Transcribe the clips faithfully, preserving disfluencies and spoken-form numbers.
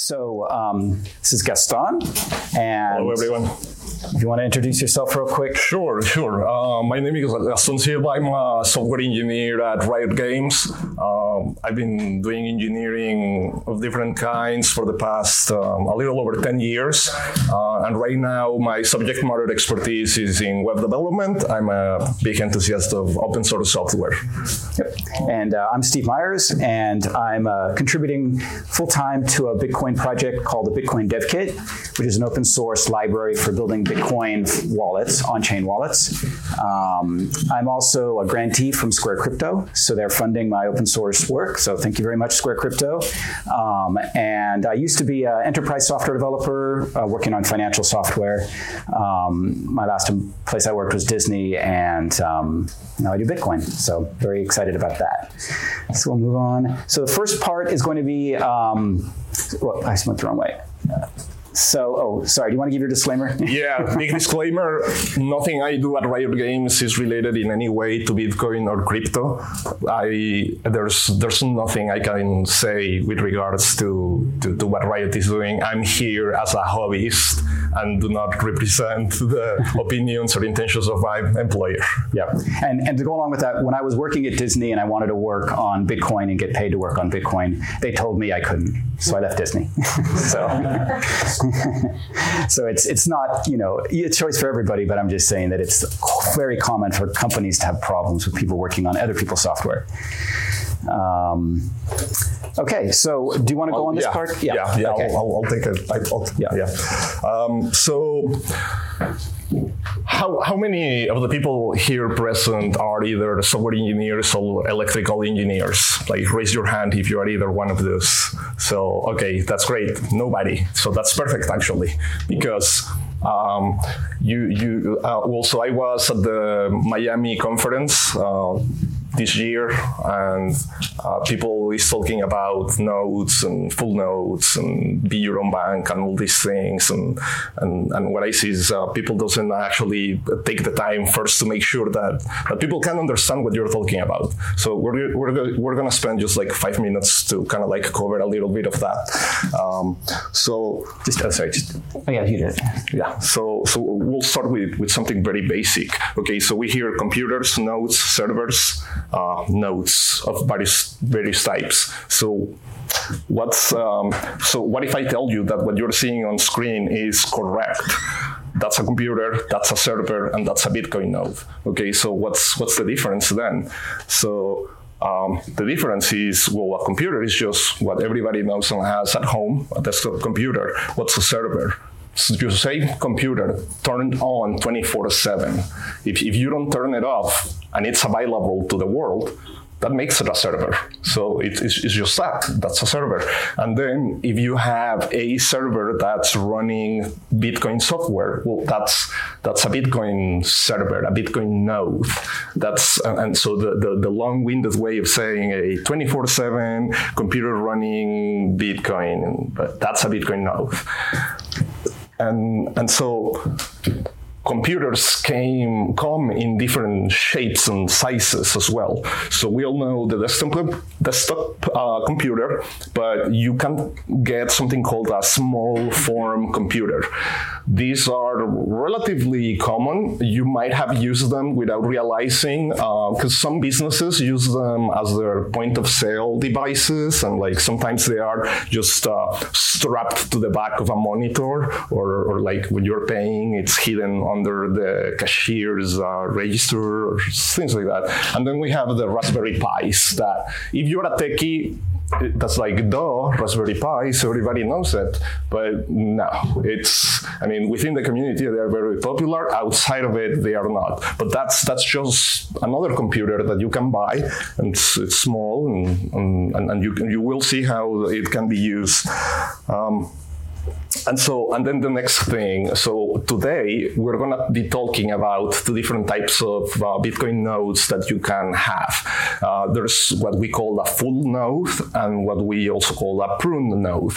So um, this is Gaston. And hello, everyone. If you want to introduce yourself real quick. Sure, sure. Uh, my name is Gaston Silva. I'm a software engineer at Riot Games. Um, I've been doing engineering of different kinds for the past um, a little over ten years. Uh, and right now, my subject matter expertise is in web development. I'm a big enthusiast of open source software. Yep. And uh, I'm Steve Myers, and I'm uh, contributing full-time to a Bitcoin project called the Bitcoin Dev Kit, which is an open source library for building Bitcoin wallets, on-chain wallets. Um, I'm also a grantee from Square Crypto, so they're funding my open source work. So thank you very much, Square Crypto. Um, and I used to be an enterprise software developer uh, working on financial software. Um, my last place I worked was Disney, and um, now I do Bitcoin. So very excited about that. So we'll move on. So the first part is going to be, um, well, I just went the wrong way. Uh, So, oh, sorry, do you want to give your disclaimer? Yeah, big disclaimer. Nothing I do at Riot Games is related in any way to Bitcoin or crypto. I there's there's nothing I can say with regards to, to, to what Riot is doing. I'm here as a hobbyist and do not represent the opinions or intentions of my employer. Yeah, and, and to go along with that, when I was working at Disney and I wanted to work on Bitcoin and get paid to work on Bitcoin, they told me I couldn't, so I left Disney. so... So it's it's not, you know, a choice for everybody, but I'm just saying that it's very common for companies to have problems with people working on other people's software. Um, okay, so do you want to go I'll, on this yeah, part? Yeah, yeah, yeah okay. I'll, I'll, I'll take it. I'll, yeah. yeah. Um, so... How how many of the people here present are either software engineers or electrical engineers? Like, raise your hand if you are either one of those. So, okay, that's great. Nobody. So that's perfect, actually, because um, you you uh, well. So I was at the Miami conference Uh, this year, and uh, people is talking about nodes and full nodes and be your own bank and all these things. And and, and what I see is uh, people doesn't actually take the time first to make sure that, that people can understand what you're talking about. So we're we're we're gonna spend just like five minutes to kind of like cover a little bit of that. Um, so just oh, sorry, just oh yeah, you did. Yeah. So so we'll start with with something very basic. Okay. So we hear computers, nodes, servers. Uh, nodes of various various types. So, what's um, so? What if I tell you that what you're seeing on screen is correct? That's a computer, that's a server, and that's a Bitcoin node. Okay, so what's what's the difference then? So um, the difference is, well, a computer is just what everybody knows and has at home, a desktop computer. What's a server? So you say computer, turn it on twenty-four seven. If, if you don't turn it off and it's available to the world, that makes it a server. So it, it's, it's just that, that's a server. And then if you have a server that's running Bitcoin software, well, that's that's a Bitcoin server, a Bitcoin node. That's and so the, the, the long-winded way of saying a twenty-four seven computer running Bitcoin, but that's a Bitcoin node. And and so computers came come in different shapes and sizes as well. So we all know the desktop desktop uh, computer, but you can get something called a small form computer. These are relatively common. You might have used them without realizing, because uh, some businesses use them as their point of sale devices, and like sometimes they are just uh, strapped to the back of a monitor, or, or like when you're paying, it's hidden under the cashier's uh, register, or things like that. And then we have the Raspberry Pis that, if you're a techie, that's like, duh, Raspberry Pi, so everybody knows it. But no, it's, I mean, within the community, they are very popular. Outside of it, they are not. But that's that's just another computer that you can buy, and it's, it's small, and, and, and you can, you will see how it can be used. Um, And so, and then the next thing. So today we're gonna be talking about two different types of uh, Bitcoin nodes that you can have. Uh, there's what we call a full node and what we also call a pruned node.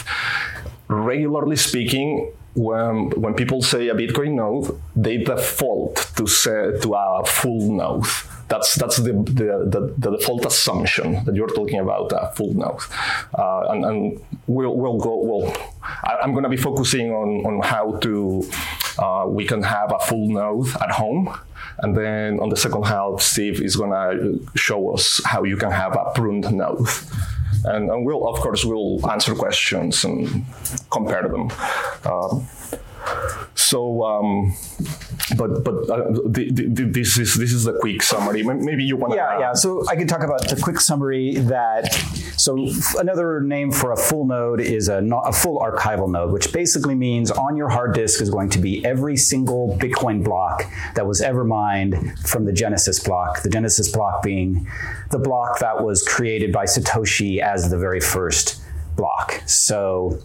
Regularly speaking, when when people say a Bitcoin node, they default to say, to a full node. That's that's the the, the, the default assumption that you're talking about a full node, uh, and and we'll we'll go well. I, I'm going to be focusing on on how to uh, we can have a full node at home, and then on the second half, Steve is going to show us how you can have a pruned node. And, and we'll, of course, we'll answer questions and compare them. Um, so, um, but but uh, the, the, this is this is the quick summary. Maybe you want to. Yeah, uh, yeah. So I can talk about the quick summary. That so another name for a full node is a, a full archival node, which basically means on your hard disk is going to be every single Bitcoin block that was ever mined from the Genesis block. The Genesis block being the block that was created by Satoshi as the very first block. So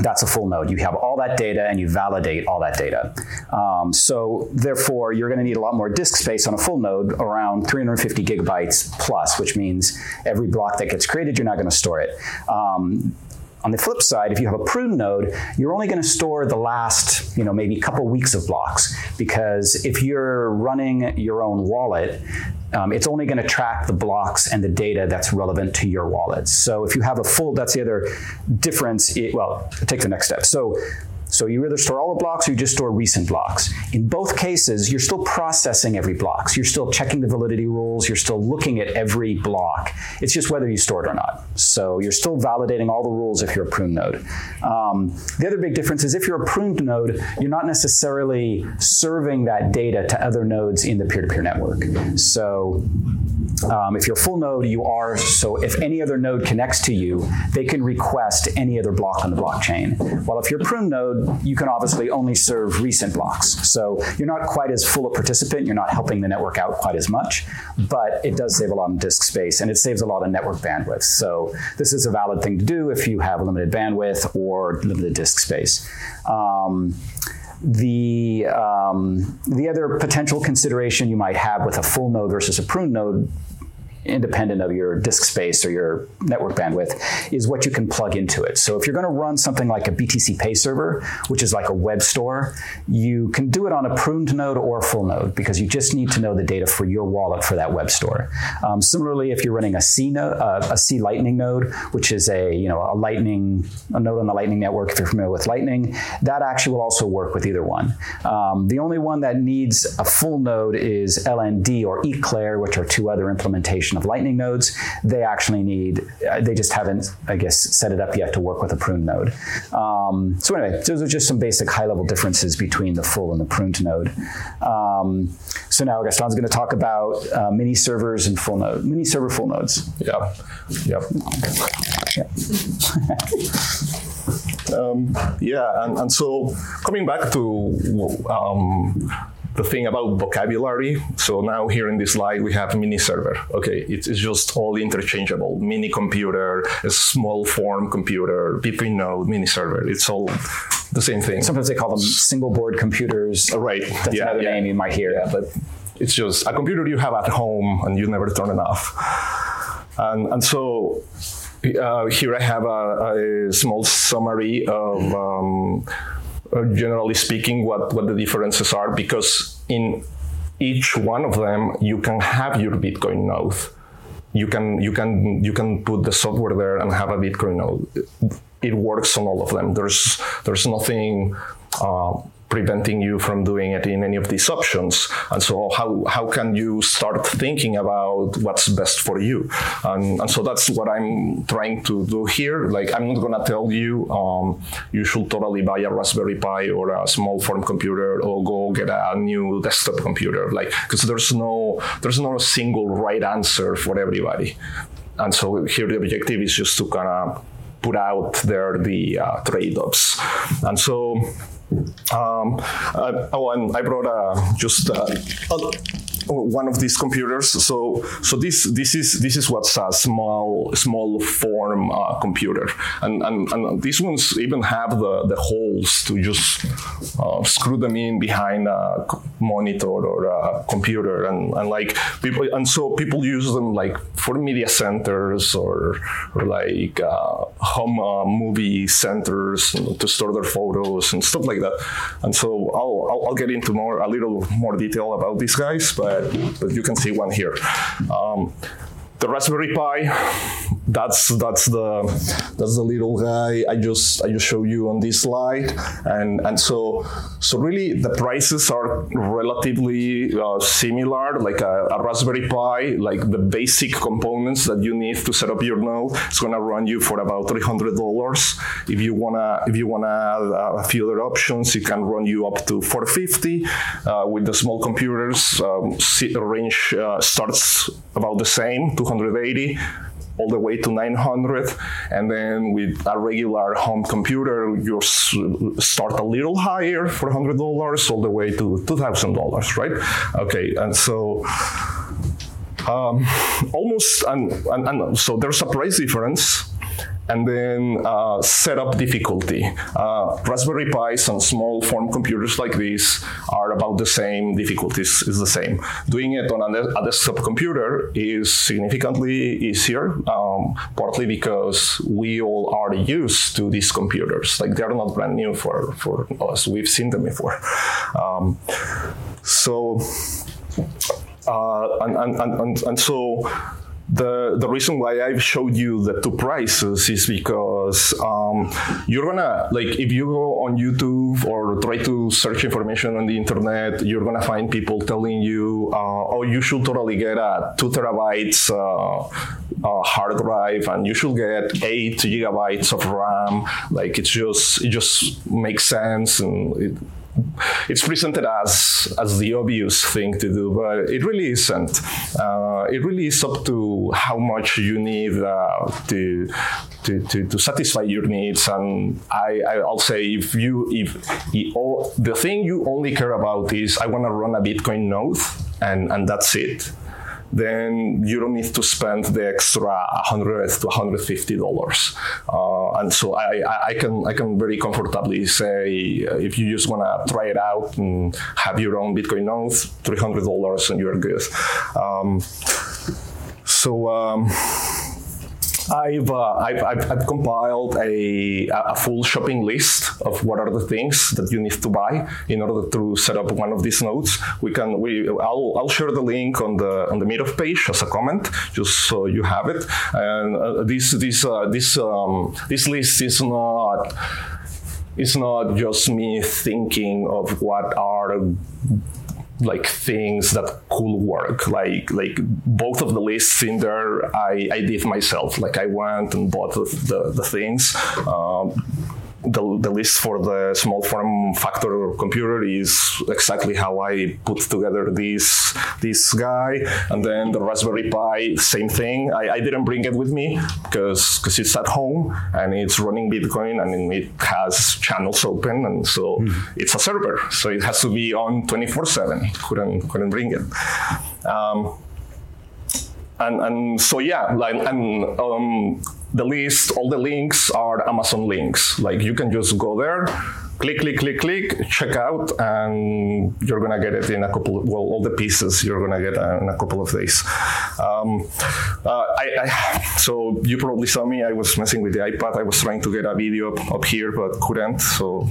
that's a full node. You have all that data and you validate all that data. Um, so therefore, you're going to need a lot more disk space on a full node, around three hundred fifty gigabytes plus, which means every block that gets created, you're not going to store it. Um, on the flip side, if you have a pruned node, you're only going to store the last, you know, maybe couple weeks of blocks, because if you're running your own wallet, Um, it's only going to track the blocks and the data that's relevant to your wallet. So if you have a full, that's the other difference. It, well, take the next step. So, so you either store all the blocks or you just store recent blocks. In both cases, you're still processing every block. So you're still checking the validity rules. You're still looking at every block. It's just whether you store it or not. So you're still validating all the rules if you're a pruned node. Um, the other big difference is if you're a pruned node, you're not necessarily serving that data to other nodes in the peer-to-peer network. So um, if you're a full node, you are. So if any other node connects to you, they can request any other block on the blockchain. While if you're a pruned node, you can obviously only serve recent blocks. So you're not quite as full a participant. You're not helping the network out quite as much. But it does save a lot of disk space, and it saves a lot of network bandwidth. So this is a valid thing to do if you have limited bandwidth or limited disk space. Um, the um, the other potential consideration you might have with a full node versus a pruned node, independent of your disk space or your network bandwidth, is what you can plug into it. So if you're going to run something like a B T C Pay Server, which is like a web store, you can do it on a pruned node or a full node, because you just need to know the data for your wallet for that web store. Um, similarly, if you're running a C node, uh, a C Lightning node, which is a you know a Lightning a node on the Lightning network, if you're familiar with Lightning, that actually will also work with either one. Um, the only one that needs a full node is L N D or eclair, which are two other implementations of Lightning nodes. They actually need, they just haven't, I guess, set it up yet to work with a pruned node. Um, so anyway, those are just some basic high-level differences between the full and the pruned node. Um, so now Gaston's going to talk about uh, mini servers and full node, mini server full nodes. Yeah, yeah. yeah. um, yeah, and, and so coming back to um, the thing about vocabulary. So now here in this slide, we have mini server. Okay, it's, it's just all interchangeable. Mini computer, a small form computer, Bitcoin node, mini server. It's all the same thing. Sometimes they call them single board computers. Right. That's yeah, another yeah. name you might hear. Yeah, but it's just a computer you have at home and you never turn it off. And, and so uh, here I have a, a small summary of um, generally speaking, what, what the differences are, because in each one of them, you can have your Bitcoin node. You can you can you can put the software there and have a Bitcoin node. It works on all of them. There's there's nothing uh, preventing you from doing it in any of these options. And so how how can you start thinking about what's best for you? And, and so that's what I'm trying to do here. Like, I'm not gonna tell you, um, you should totally buy a Raspberry Pi or a small form computer or go get a new desktop computer. Like, because there's no, there's no single right answer for everybody. And so here the objective is just to kind of put out there the uh, trade-offs. And so, Um, uh, oh, and I brought uh, just uh, one of these computers. So, so this this is this is what's a small small form uh, computer, and, and and these ones even have the, the holes to just uh, screw them in behind a monitor or a computer, and, and like people, and so people use them like for media centers or, or like uh, home uh, movie centers to store their photos and stuff like that. And so I'll I'll, I'll get into more a little more detail about these guys, but. But you can see one here. Um, the Raspberry Pi, that's that's the that's the little guy I just I just showed you on this slide, and and so so really the prices are relatively uh, similar. Like a, a Raspberry Pi, like the basic components that you need to set up your node, it's gonna run you for about three hundred dollars. If you wanna if you wanna add a few other options, it can run you up to four hundred fifty. Uh, with the small computers, um, range uh, starts about the same, two hundred eighty. All the way to nine hundred, and then with a regular home computer, you start a little higher for one hundred dollars, all the way to two thousand dollars, right? Okay, and so um, almost, and, and, and so there's a price difference. And then uh, setup difficulty. Uh, Raspberry Pis and small form computers like these are about the same. Difficulties is the same. Doing it on a desktop computer is significantly easier, um, partly because we all are used to these computers. Like they're not brand new for, for us. We've seen them before. Um, so, uh, and, and, and, and, and so, The the reason why I've showed you the two prices is because um, you're gonna, like if you go on YouTube or try to search information on the internet, you're gonna find people telling you, uh, oh, you should totally get a two terabytes uh, uh, hard drive, and you should get eight gigabytes of RAM. Like it's just it just makes sense, and it, it's presented as as the obvious thing to do, but it really isn't. Uh, it really is up to how much you need uh, to, to to to satisfy your needs. And I, I'll say if you if you, all, the thing you only care about is I want to run a Bitcoin node, and and that's it, then you don't need to spend the extra one hundred to one hundred fifty dollars. Uh, and so I, I can I can very comfortably say, uh, if you just wanna try it out and have your own Bitcoin node, three hundred dollars and you're good. Um, so um, I've, uh, I've, I've, I've compiled a, a full shopping list of what are the things that you need to buy in order to set up one of these nodes. We can, we, I'll, I'll share the link on the on the meetup page as a comment, just so you have it. And uh, this this uh, this um, this list is not. It's not just me thinking of what are. Like things that could work. Like like both of the lists in there, I, I did myself. Like I went and bought the the, the things. Um, the the list for the small form factor computer is exactly how I put together this this guy, and then the Raspberry Pi, same thing. I, I didn't bring it with me because because it's at home and it's running Bitcoin and it has channels open, and so mm. it's a server, so it has to be on twenty-four seven. Couldn't couldn't bring it. Um, And, and so yeah, like, and um, the list, all the links are Amazon links. Like you can just go there, click, click, click, click, check out, and you're gonna get it in a couple of, well, all the pieces you're gonna get in a couple of days. Um, uh, I, I, so you probably saw me, I was messing with the iPad. I was trying to get a video up, up here, but couldn't, so.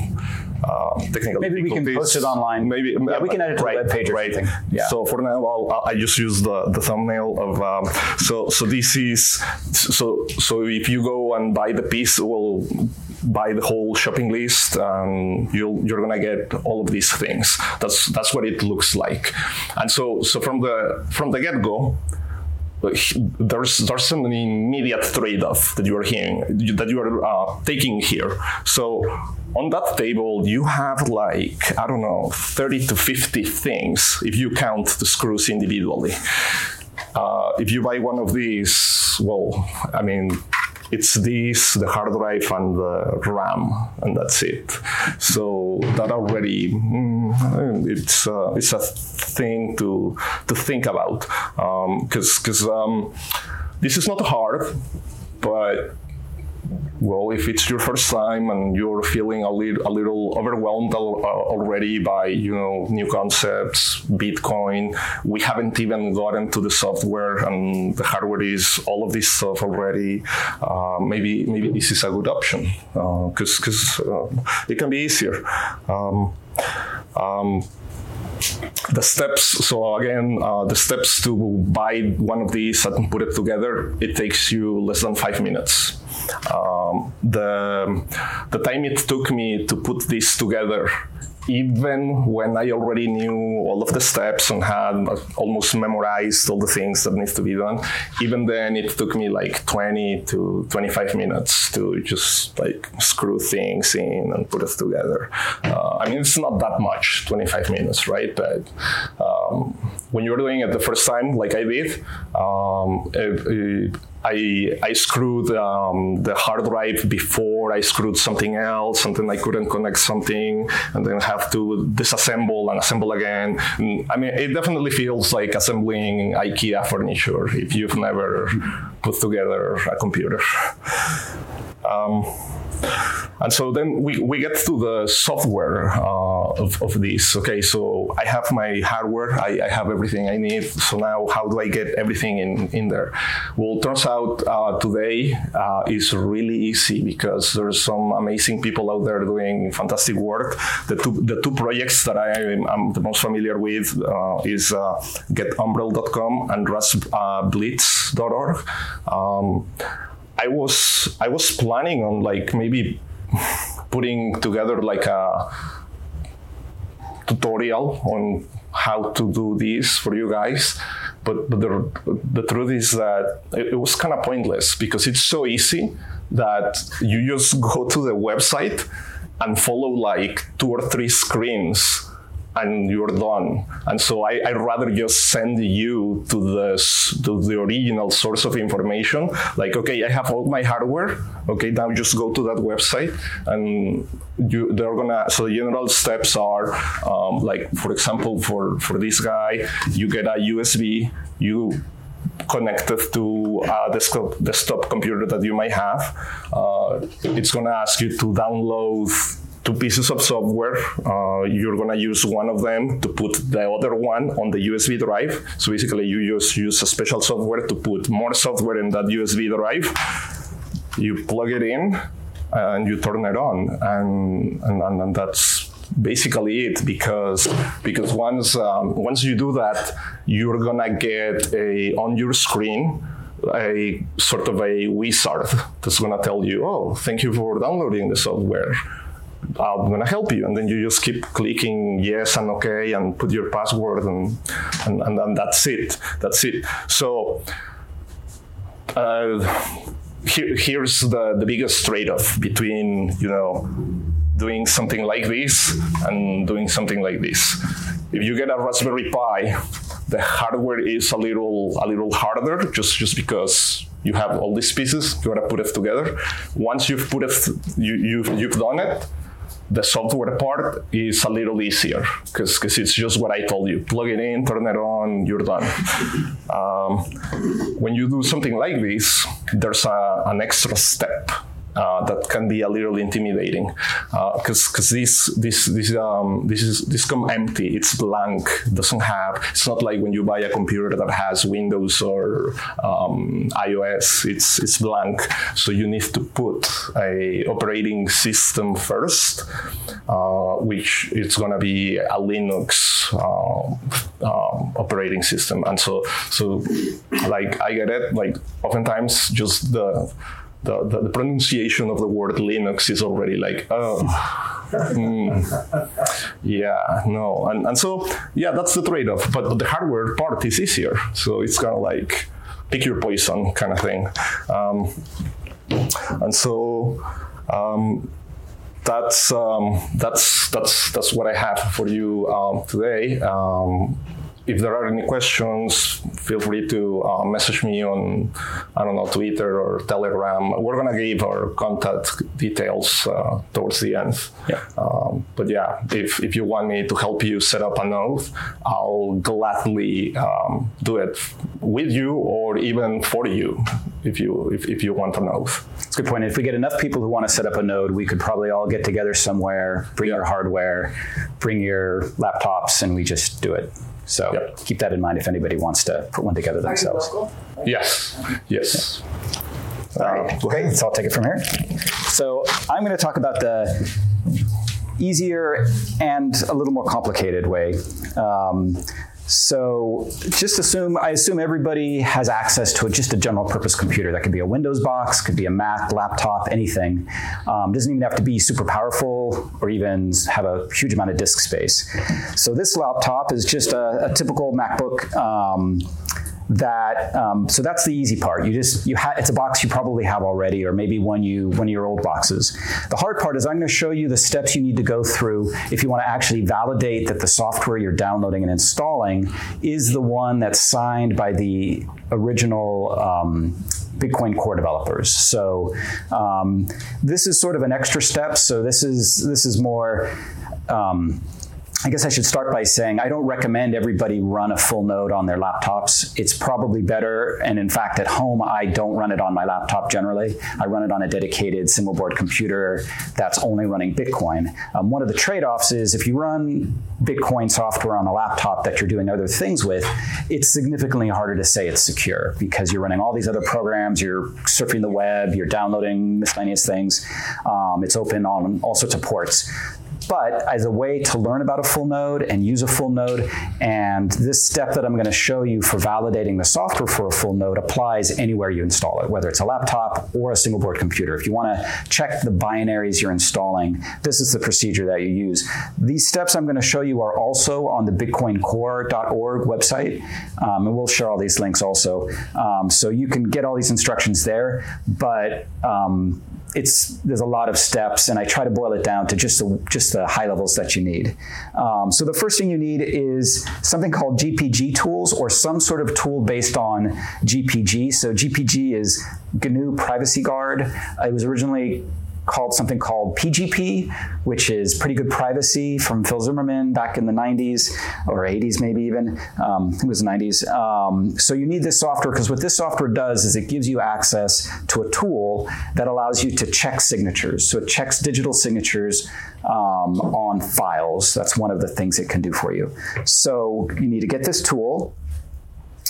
Uh, technical Maybe we can post it online. Maybe yeah, we can edit the right, web page or right. something. Yeah. So for now, I'll, I just use the, the thumbnail of. Um, so so this is so so if you go and buy the piece, well, buy the whole shopping list, um, you'll you're gonna get all of these things. That's that's what it looks like. And so so from the from the get go. There's there's an immediate trade-off that you are hearing that you are uh, taking here. So on that table you have like I don't know thirty to fifty things if you count the screws individually. Uh, if you buy one of these, well, I mean it's this, the hard drive, and the RAM, and that's it. So that already, mm, it's uh, it's a thing to to think about, because um, because um, this is not hard, but. Well, if it's your first time and you're feeling a little, a little overwhelmed al- already by, you know, new concepts, Bitcoin, we haven't even gotten to the software and the hardware is all of this stuff already. Uh, maybe maybe this is a good option because uh, because uh, it can be easier. Um, um, The steps, so again, uh, the steps to buy one of these and put it together, it takes you less than five minutes. Um, the, the time it took me to put this together, even when I already knew all of the steps and had almost memorized all the things that needs to be done, even then it took me like twenty to twenty-five minutes to just like screw things in and put it together. Uh, I mean, it's not that much, twenty-five minutes, right? But um, when you're doing it the first time, like I did, um, it, it, I, I screwed um, the hard drive before I screwed something else, and then I couldn't connect something, and then have to disassemble and assemble again. And, I mean, it definitely feels like assembling IKEA furniture if you've never put together a computer. Um, and so then we, we get to the software uh, of, of this. Okay, so I have my hardware, I, I have everything I need. So now how do I get everything in, in there? Well, it turns out uh, today uh, is really easy because there's some amazing people out there doing fantastic work. The two, the two projects that I am I'm the most familiar with uh, is uh, get umbrel dot com and Raspblitz dot org. Um, I was I was planning on like maybe putting together like a tutorial on how to do this for you guys, but, but the, the truth is that it, it was kind of pointless because it's so easy that you just go to the website and follow like two or three screens and you're done. And so I, I'd rather just send you to the, to the original source of information. Like, okay, I have all my hardware. Okay, now just go to that website and you, they're gonna, so the general steps are um, like, for example, for, for this guy, you get a U S B, you connect it to a desktop, desktop computer that you might have. Uh, it's gonna ask you to download two pieces of software. Uh, you're gonna use one of them to put the other one on the U S B drive. So basically you just use a special software to put more software in that U S B drive. You plug it in and you turn it on. And, and, and, and that's basically it, because because once, um, once you do that, you're gonna get a, on your screen, a sort of a wizard that's gonna tell you, oh, thank you for downloading the software. I'm gonna help you, and then you just keep clicking yes and okay, and put your password, and and and, and that's it. That's it. So uh, here, here's the, the biggest trade-off between, you know, doing something like this and doing something like this. If you get a Raspberry Pi, the hardware is a little a little harder, just just because. You have all these pieces. You gotta put it together. Once you've put it, you, you've you've done it. The software part is a little easier because because it's just what I told you. Plug it in, turn it on, you're done. Um, when you do something like this, there's a, an extra step uh, that can be a little intimidating because uh, because this this this um this is this come empty. It's blank. Doesn't have. It's not like when you buy a computer that has Windows or um, iOS. It's it's blank. So you need to put a operating system first, uh, which it's gonna be a Linux uh, uh, operating system. And so so like I get it. Like oftentimes just the. The, the, the pronunciation of the word Linux is already like, oh, mm, yeah, no. And and so, yeah, that's the trade-off. But the hardware part is easier. So it's kind of like pick your poison kind of thing. Um, and so um, that's, um, that's, that's, that's what I have for you um, today. Um, if there are any questions, feel free to uh, message me on, I don't know, Twitter or Telegram. We're going to give our contact details uh, towards the end. Yeah. Um, but yeah, if, if you want me to help you set up a node, I'll gladly um, do it with you or even for you if you if, if you want a node. That's a good point. If we get enough people who want to set up a node, we could probably all get together somewhere, bring yeah. your hardware, bring your laptops, and we just do it. So yep. keep that in mind if anybody wants to put one together themselves. Yes, yes. Yeah. All right, uh, great. So I'll take it from here. So I'm going to talk about the easier and a little more complicated way. Um, So just assume, I assume everybody has access to a, just a general purpose computer. That could be a Windows box, could be a Mac, laptop, anything. Um, doesn't even have to be super powerful or even have a huge amount of disk space. So this laptop is just a, a typical MacBook. Um, that, um, so that's the easy part. You just, you ha- it's a box you probably have already, or maybe one you one of your old boxes. The hard part is I'm going to show you the steps you need to go through if you want to actually validate that the software you're downloading and installing is the one that's signed by the original um, Bitcoin Core developers. So um, this is sort of an extra step. So this is, this is more... Um, I guess I should start by saying I don't recommend everybody run a full node on their laptops. It's probably better, and in fact, at home, I don't run it on my laptop generally. I run it on a dedicated single board computer that's only running Bitcoin. Um, one of the trade-offs is if you run Bitcoin software on a laptop that you're doing other things with, it's significantly harder to say it's secure because you're running all these other programs, you're surfing the web, you're downloading miscellaneous things. Um, it's open on all sorts of ports. But as a way to learn about a full node and use a full node, and this step that I'm going to show you for validating the software for a full node applies anywhere you install it, whether it's a laptop or a single board computer. If you want to check the binaries you're installing, this is the procedure that you use. These steps I'm going to show you are also on the bitcoin core dot org website, um, and we'll share all these links also. Um, so you can get all these instructions there, but um, it's there's a lot of steps, and I try to boil it down to just the, just the high levels that you need. Um, so the first thing you need is something called G P G tools or some sort of tool based on G P G. So G P G is G N U Privacy Guard. It was originally called something called P G P, which is Pretty Good Privacy from Phil Zimmermann back in the nineties or eighties maybe even. Um, it was the nineties. Um, so you need this software because what this software does is it gives you access to a tool that allows you to check signatures. So it checks digital signatures um, on files. That's one of the things it can do for you. So you need to get this tool.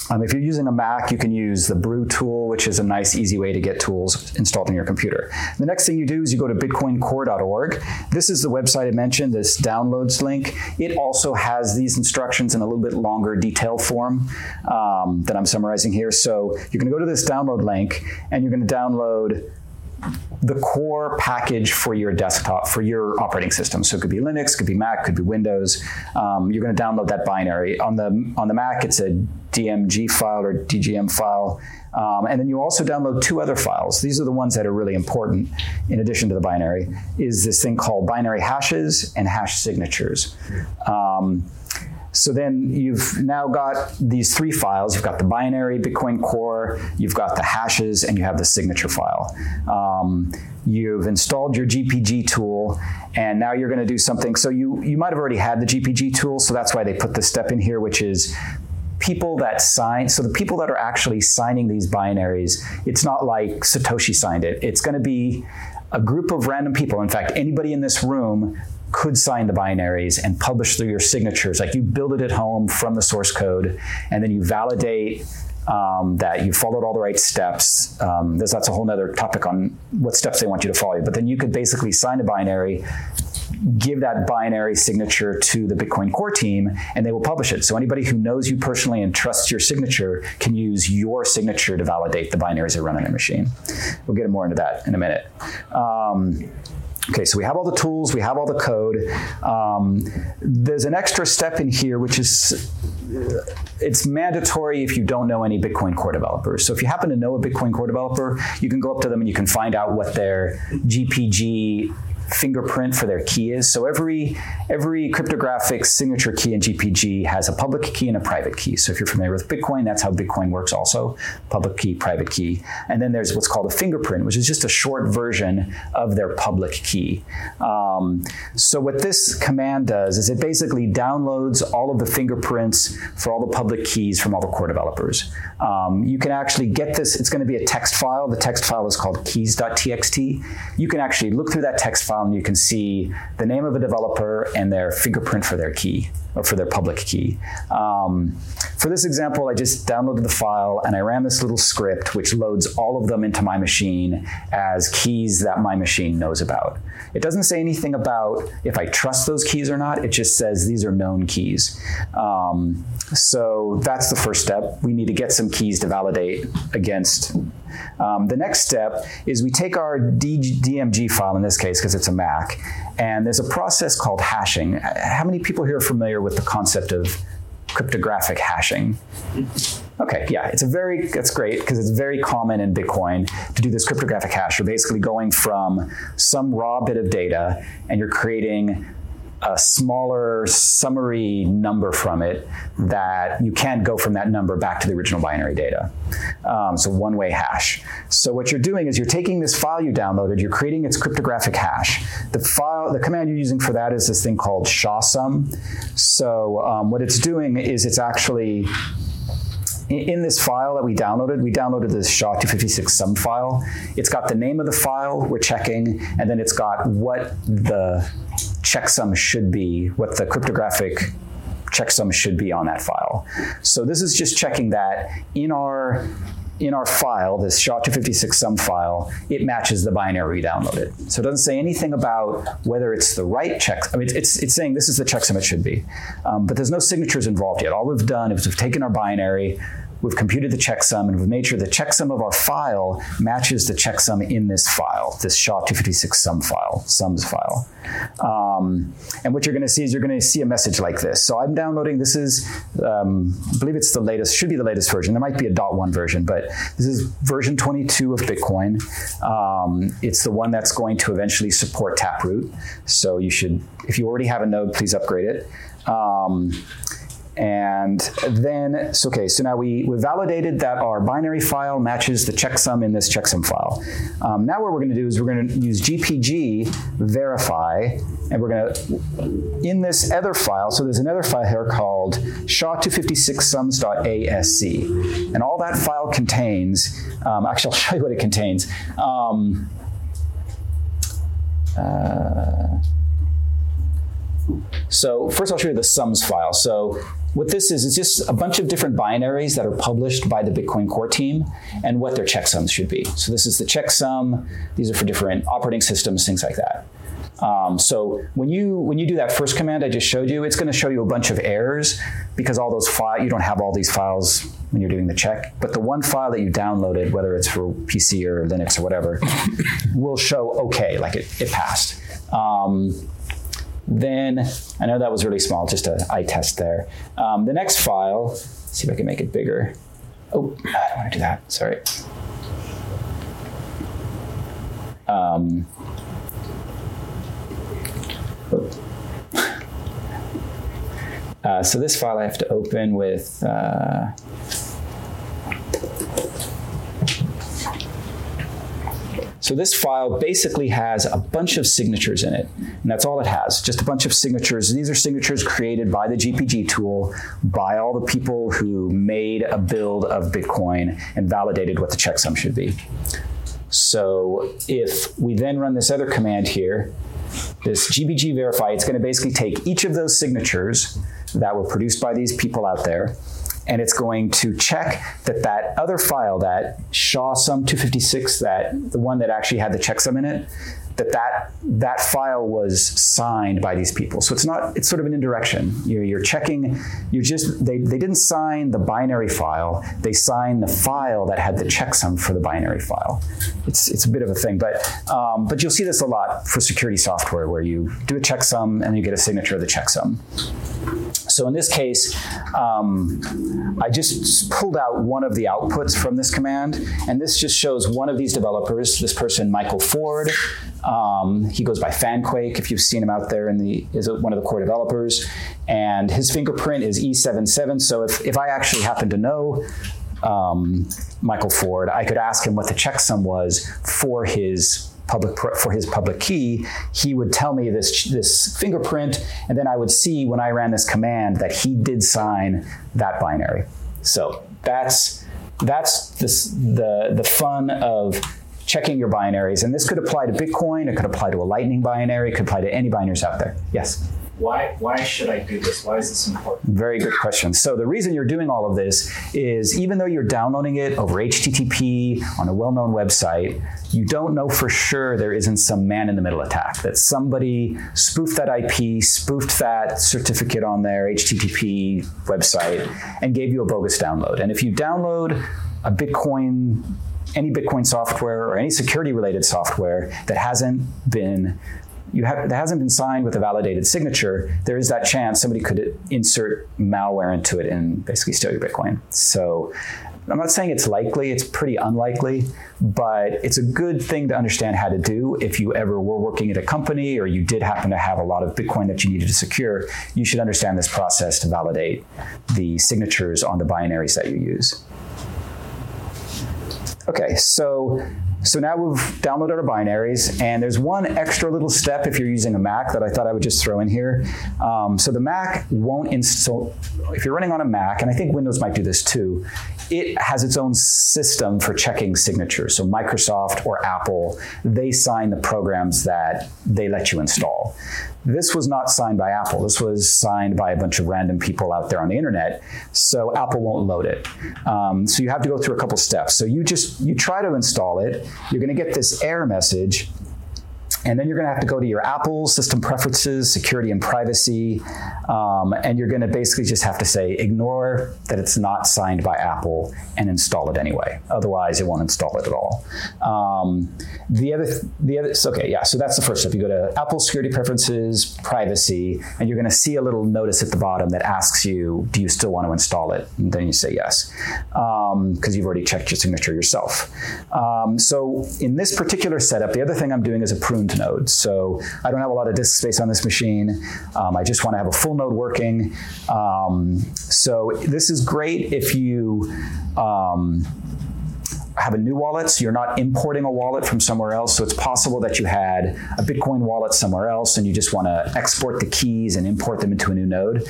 Um, if you're using a Mac, you can use the Brew tool, which is a nice, easy way to get tools installed on your computer. The next thing you do is you go to bitcoin core dot org. This is the website I mentioned, this downloads link. It also has these instructions in a little bit longer detail form um, that I'm summarizing here. So you're going to go to this download link, and you're going to download the core package for your desktop, for your operating system. So it could be Linux, could be Mac, could be Windows. Um, you're going to download that binary. On the on the Mac, it's a D M G file or D G M file. Um, and then you also download two other files. These are the ones that are really important in addition to the binary, is this thing called binary hashes and hash signatures. Um, So then you've now got these three files. You've got the binary, Bitcoin Core, you've got the hashes, and you have the signature file. Um, you've installed your G P G tool, and now you're going to do something. So you, you might have already had the G P G tool, so that's why they put this step in here, which is people that sign, so the people that are actually signing these binaries, it's not like Satoshi signed it. It's going to be a group of random people. In fact, anybody in this room could sign the binaries and publish through your signatures. Like you build it at home from the source code, and then you validate um, that you followed all the right steps. Um, that's a whole nother topic on what steps they want you to follow. But then you could basically sign a binary, give that binary signature to the Bitcoin Core team, and they will publish it. So anybody who knows you personally and trusts your signature can use your signature to validate the binaries that run on their machine. We'll get more into that in a minute. Um, Okay, so we have all the tools, we have all the code. Um, there's an extra step in here, which is, it's mandatory if you don't know any Bitcoin Core developers. So if you happen to know a Bitcoin Core developer, you can go up to them and you can find out what their G P G fingerprint for their key is. So every every cryptographic signature key in G P G has a public key and a private key. So if you're familiar with Bitcoin, that's how Bitcoin works also, public key, private key. And then there's what's called a fingerprint, which is just a short version of their public key. Um, so what this command does is it basically downloads all of the fingerprints for all the public keys from all the core developers. Um, you can actually get this, it's going to be a text file. The text file is called keys dot t x t. You can actually look through that text file and you can see the name of a developer and their fingerprint for their key, or for their public key. Um, for this example, I just downloaded the file and I ran this little script which loads all of them into my machine as keys that my machine knows about. It doesn't say anything about if I trust those keys or not, it just says these are known keys. Um, so that's the first step. We need to get some keys to validate against. Um, the next step is we take our D M G file, in this case, because it's a Mac, and there's a process called hashing. How many people here are familiar with the concept of cryptographic hashing? Okay, yeah, it's a very, that's great, because it's very common in Bitcoin to do this cryptographic hash. You're basically going from some raw bit of data and you're creating a smaller summary number from it that you can't go from that number back to the original binary data. Um, so one-way hash. So what you're doing is you're taking this file you downloaded, you're creating its cryptographic hash. The file, the command you're using for that is this thing called S H A sum. So um, what it's doing is it's actually, in this file that we downloaded, we downloaded this S H A two fifty-six sum file. It's got the name of the file we're checking, and then it's got what the checksum should be, what the cryptographic checksum should be on that file. So this is just checking that in our in our file, this S H A two fifty-six sum file, it matches the binary we downloaded. So it doesn't say anything about whether it's the right checksum. I mean, it's, it's saying this is the checksum it should be. Um, but there's no signatures involved yet. All we've done is we've taken our binary, we've computed the checksum, and we've made sure the checksum of our file matches the checksum in this file, this S H A two fifty-six sum file, sums file. Um, and what you're going to see is you're going to see a message like this. So I'm downloading, this is, um, I believe it's the latest, should be the latest version. There might be a dot one version, but this is version twenty-two of Bitcoin. Um, it's the one that's going to eventually support Taproot. So you should, if you already have a node, please upgrade it. Um, And then, so okay, so now we, we validated that our binary file matches the checksum in this checksum file. Um, now what we're gonna do is we're gonna use G P G verify, and we're gonna, in this other file, so there's another file here called S H A two fifty-six sums dot A S C. And all that file contains, um, actually I'll show you what it contains. Um, uh, So first I'll show you the sums file. So what this is, it's just a bunch of different binaries that are published by the Bitcoin Core team and what their checksums should be. So this is the checksum. These are for different operating systems, things like that. Um, so when you when you do that first command I just showed you, it's going to show you a bunch of errors because all those files, you don't have all these files when you're doing the check. But the one file that you downloaded, whether it's for P C or Linux or whatever, will show okay, like it, it passed. Um, Then, I know that was really small, just an eye test there. Um, the next file, let's see if I can make it bigger. Oh, I don't want to do that, sorry. Um, uh, so this file I have to open with, uh, So this file basically has a bunch of signatures in it, and that's all it has, just a bunch of signatures. These are signatures created by the G P G tool, by all the people who made a build of Bitcoin and validated what the checksum should be. So if we then run this other command here, this G P G verify, it's going to basically take each of those signatures that were produced by these people out there, and it's going to check that that other file, that S H A sum two fifty-six, that the one that actually had the checksum in it, that that, that file was signed by these people. So it's not, it's sort of an indirection. You're, you're checking, you're just, they, they didn't sign the binary file, they signed the file that had the checksum for the binary file. It's it's a bit of a thing, but um, but you'll see this a lot for security software where you do a checksum and you get a signature of the checksum. So in this case, um, I just pulled out one of the outputs from this command, and this just shows one of these developers, this person, Michael Ford. Um, he goes by Fanquake, if you've seen him out there, in the, is one of the core developers. And his fingerprint is E seventy-seven, so if, if I actually happen to know um, Michael Ford, I could ask him what the checksum was for his public for his public key. He would tell me this this fingerprint, and then I would see when I ran this command that he did sign that binary. So that's that's this, the the fun of checking your binaries, and this could apply to Bitcoin, it could apply to a Lightning binary, it could apply to any binaries out there. Yes? Why, why should I do this? Why is this important? Very good question. So the reason you're doing all of this is, even though you're downloading it over H T T P on a well-known website, you don't know for sure there isn't some man-in-the-middle attack, that somebody spoofed that I P, spoofed that certificate on their H T T P website, and gave you a bogus download. And if you download a Bitcoin, any Bitcoin software or any security-related software that hasn't been You have, that hasn't been signed with a validated signature, there is that chance somebody could insert malware into it and basically steal your Bitcoin. So I'm not saying it's likely, it's pretty unlikely, but it's a good thing to understand how to do. If you ever were working at a company, or you did happen to have a lot of Bitcoin that you needed to secure, you should understand this process to validate the signatures on the binaries that you use. Okay, so So now we've downloaded our binaries, and there's one extra little step if you're using a Mac that I thought I would just throw in here. Um, so the Mac won't install, if you're running on a Mac, and I think Windows might do this too, it has its own system for checking signatures. So Microsoft or Apple, they sign the programs that they let you install. This was not signed by Apple. This was signed by a bunch of random people out there on the internet, so Apple won't load it. Um, so you have to go through a couple steps. So you just, you try to install it, you're gonna get this error message, and then you're gonna have to go to your Apple system preferences, security and privacy, um, and you're gonna basically just have to say, ignore that it's not signed by Apple and install it anyway. Otherwise, it won't install it at all. Um, the other, the other, okay, yeah, so that's the first step. You go to Apple security preferences, privacy, and you're gonna see a little notice at the bottom that asks you, do you still wanna install it? And then you say yes, um, because you've already checked your signature yourself. Um, so in this particular setup, the other thing I'm doing is a pruned node. So I don't have a lot of disk space on this machine. Um, I just want to have a full node working. Um, so this is great if you um, have a new wallet, so you're not importing a wallet from somewhere else. So it's possible that you had a Bitcoin wallet somewhere else and you just want to export the keys and import them into a new node.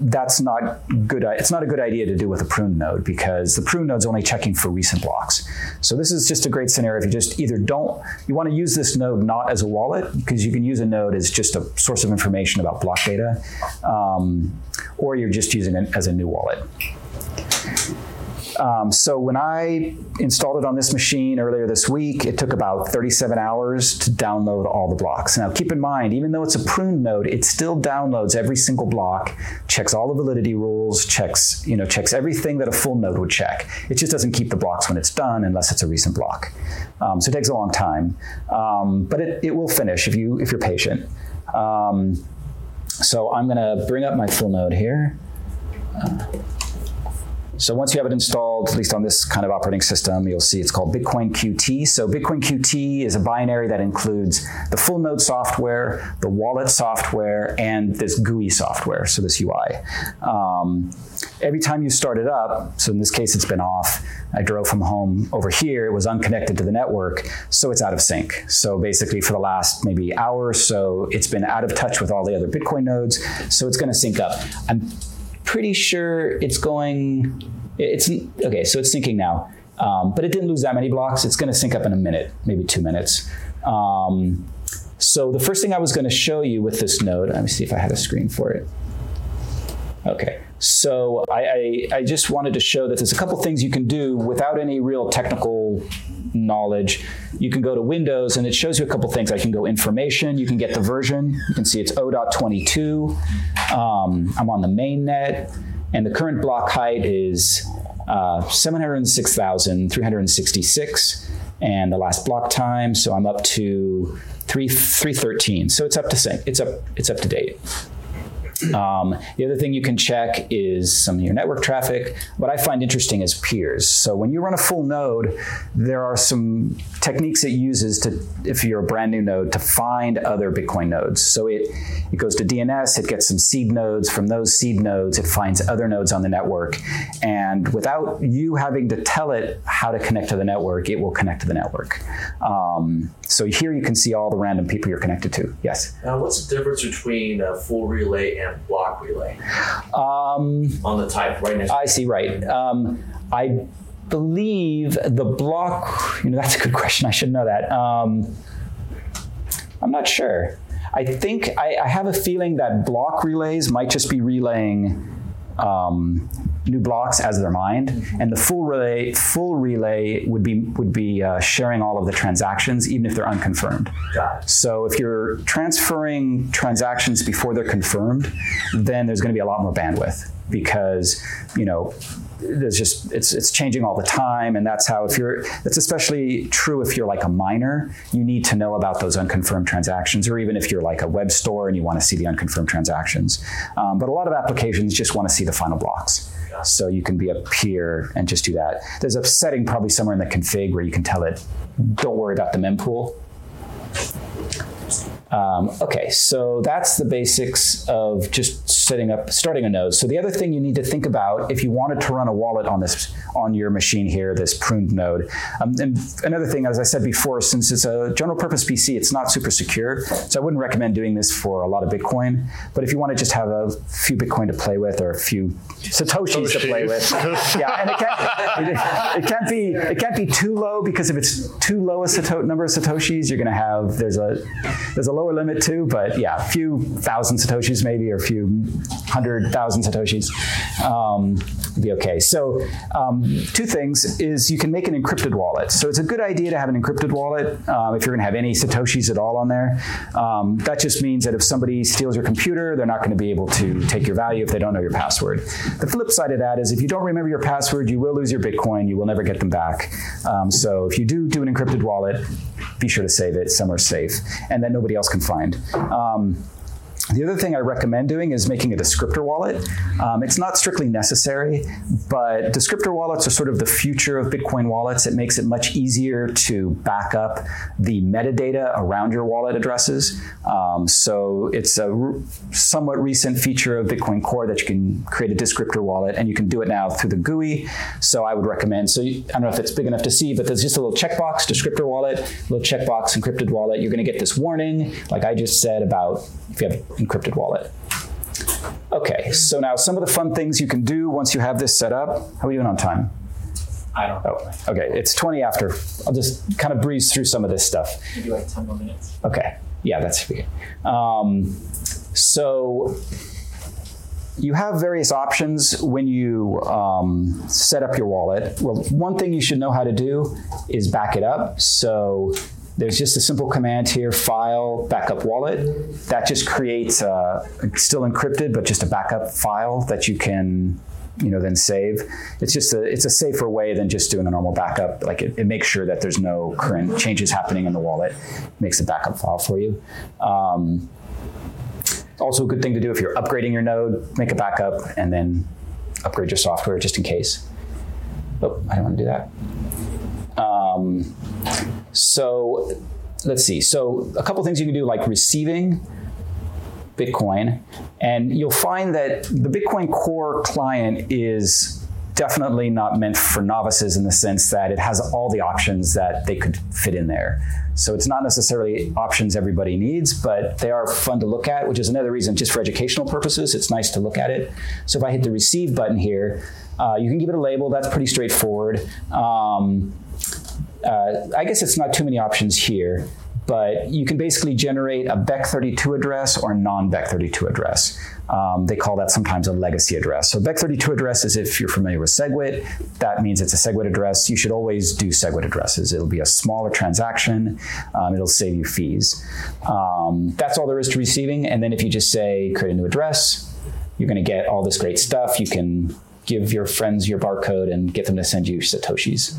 That's not good. It's not a good idea to do with a pruned node, because the pruned node's only checking for recent blocks. So this is just a great scenario if you just either don't, you want to use this node not as a wallet, because you can use a node as just a source of information about block data, um, or you're just using it as a new wallet. Um, so when I installed it on this machine earlier this week, it took about thirty-seven hours to download all the blocks. Now keep in mind, even though it's a pruned node, it still downloads every single block, checks all the validity rules, checks, you know, checks everything that a full node would check. It just doesn't keep the blocks when it's done, unless it's a recent block. Um, so it takes a long time, um, but it, it will finish if you, if you're patient. Um, so I'm gonna bring up my full node here. Uh, So once you have it installed, at least on this kind of operating system, you'll see it's called Bitcoin Q T. So Bitcoin Q T is a binary that includes the full node software, the wallet software, and this G U I software, so this U I. Um, every time you start it up, so in this case it's been off, I drove from home over here, it was unconnected to the network, so it's out of sync. So basically for the last maybe hour or so, it's been out of touch with all the other Bitcoin nodes, so it's gonna sync up. I'm pretty sure it's going, it's okay, so it's syncing now, um, but it didn't lose that many blocks. It's gonna sync up in a minute, maybe two minutes. Um, so the first thing I was gonna show you with this node, let me see if I had a screen for it. Okay, so I, I, I just wanted to show that there's a couple things you can do without any real technical knowledge. You can go to Windows and it shows you a couple things. I can go information, you can get the version. You can see it's zero point twenty-two. Um, I'm on the main net, and the current block height is uh, seven hundred six thousand three hundred sixty-six, and the last block time, so I'm up to three, three thirteen. So it's up to sync, it's up, it's up to date. Um, the other thing you can check is some of your network traffic. What I find interesting is peers. So when you run a full node, there are some techniques it uses to, if you're a brand new node, to find other Bitcoin nodes. So it, it goes to D N S, it gets some seed nodes. From those seed nodes, it finds other nodes on the network. And without you having to tell it how to connect to the network, it will connect to the network. Um, so here you can see all the random people you're connected to. Yes? Uh, what's the difference between a full relay and block relay um, on the type right next to I see right um, I believe the block, you know, that's a good question. I should know that. um, I'm not sure. I think I, I have a feeling that block relays might just be relaying um, new blocks as they're mined, mm-hmm. and the full relay full relay would be would be uh, sharing all of the transactions, even if they're unconfirmed. Got it. So if you're transferring transactions before they're confirmed, then there's going to be a lot more bandwidth, because you know there's just it's it's changing all the time, and that's how if you're that's especially true if you're like a miner, you need to know about those unconfirmed transactions, or even if you're like a web store and you want to see the unconfirmed transactions. Um, but a lot of applications just want to see the final blocks. So you can be a peer and just do that. There's a setting probably somewhere in the config where you can tell it, don't worry about the mempool. Um, okay, so that's the basics of just setting up, starting a node. So the other thing you need to think about if you wanted to run a wallet on this, on your machine here, this pruned node. Um, and another thing, as I said before, since it's a general purpose P C, it's not super secure. So I wouldn't recommend doing this for a lot of Bitcoin. But if you want to just have a few Bitcoin to play with, or a few Satoshis to play with, yeah, and it can't, it, it can't be it can't be too low, because if it's too low a Sato- number of Satoshis, you're going to have there's a there's a low limit too, but yeah, a few thousand Satoshis maybe, or a few hundred thousand Satoshis um, be okay. So um, two things is you can make an encrypted wallet. So it's a good idea to have an encrypted wallet um, if you're going to have any Satoshis at all on there. Um, that just means that if somebody steals your computer, they're not going to be able to take your value if they don't know your password. The flip side of that is if you don't remember your password, you will lose your Bitcoin. You will never get them back. Um, so if you do do an encrypted wallet, be sure to save it somewhere safe and that nobody else can find. Um, the other thing I recommend doing is making a descriptor wallet. Um, it's not strictly necessary, but descriptor wallets are sort of the future of Bitcoin wallets. It makes it much easier to back up the metadata around your wallet addresses. Um, so it's a r- somewhat recent feature of Bitcoin Core that you can create a descriptor wallet, and you can do it now through the G U I. So I would recommend, so you, I don't know if it's big enough to see, but there's just a little checkbox, descriptor wallet, little checkbox, encrypted wallet. You're going to get this warning, like I just said, about if you have encrypted wallet. Okay, so now some of the fun things you can do once you have this set up. How are we doing on time? I don't know. Oh, okay, it's twenty after. I'll just kind of breeze through some of this stuff. Maybe like ten more minutes. Okay, yeah, that's good. Um, so you have various options when you um, set up your wallet. Well, one thing you should know how to do is back it up. So there's just a simple command here, file backup wallet. That just creates a, still encrypted, but just a backup file that you can, you know, then save. It's just a, it's a safer way than just doing a normal backup. Like it, it makes sure that there's no current changes happening in the wallet. It makes a backup file for you. Um, also a good thing to do if you're upgrading your node, make a backup and then upgrade your software just in case. Oh, I don't want to do that. Um, so let's see. So a couple things you can do, like receiving Bitcoin, and you'll find that the Bitcoin Core client is definitely not meant for novices in the sense that it has all the options that they could fit in there. So it's not necessarily options everybody needs, but they are fun to look at, which is another reason just for educational purposes, it's nice to look at it. So if I hit the receive button here, uh, you can give it a label. That's pretty straightforward. Um, Uh, I guess it's not too many options here, but you can basically generate a bech thirty-two address or a non-bech thirty-two address. Um, they call that sometimes a legacy address. So bech thirty-two address is, if you're familiar with SegWit, that means it's a SegWit address. You should always do SegWit addresses. It'll be a smaller transaction. Um, it'll save you fees. Um, that's all there is to receiving. And then if you just say create a new address, you're going to get all this great stuff. You can give your friends your barcode and get them to send you Satoshis.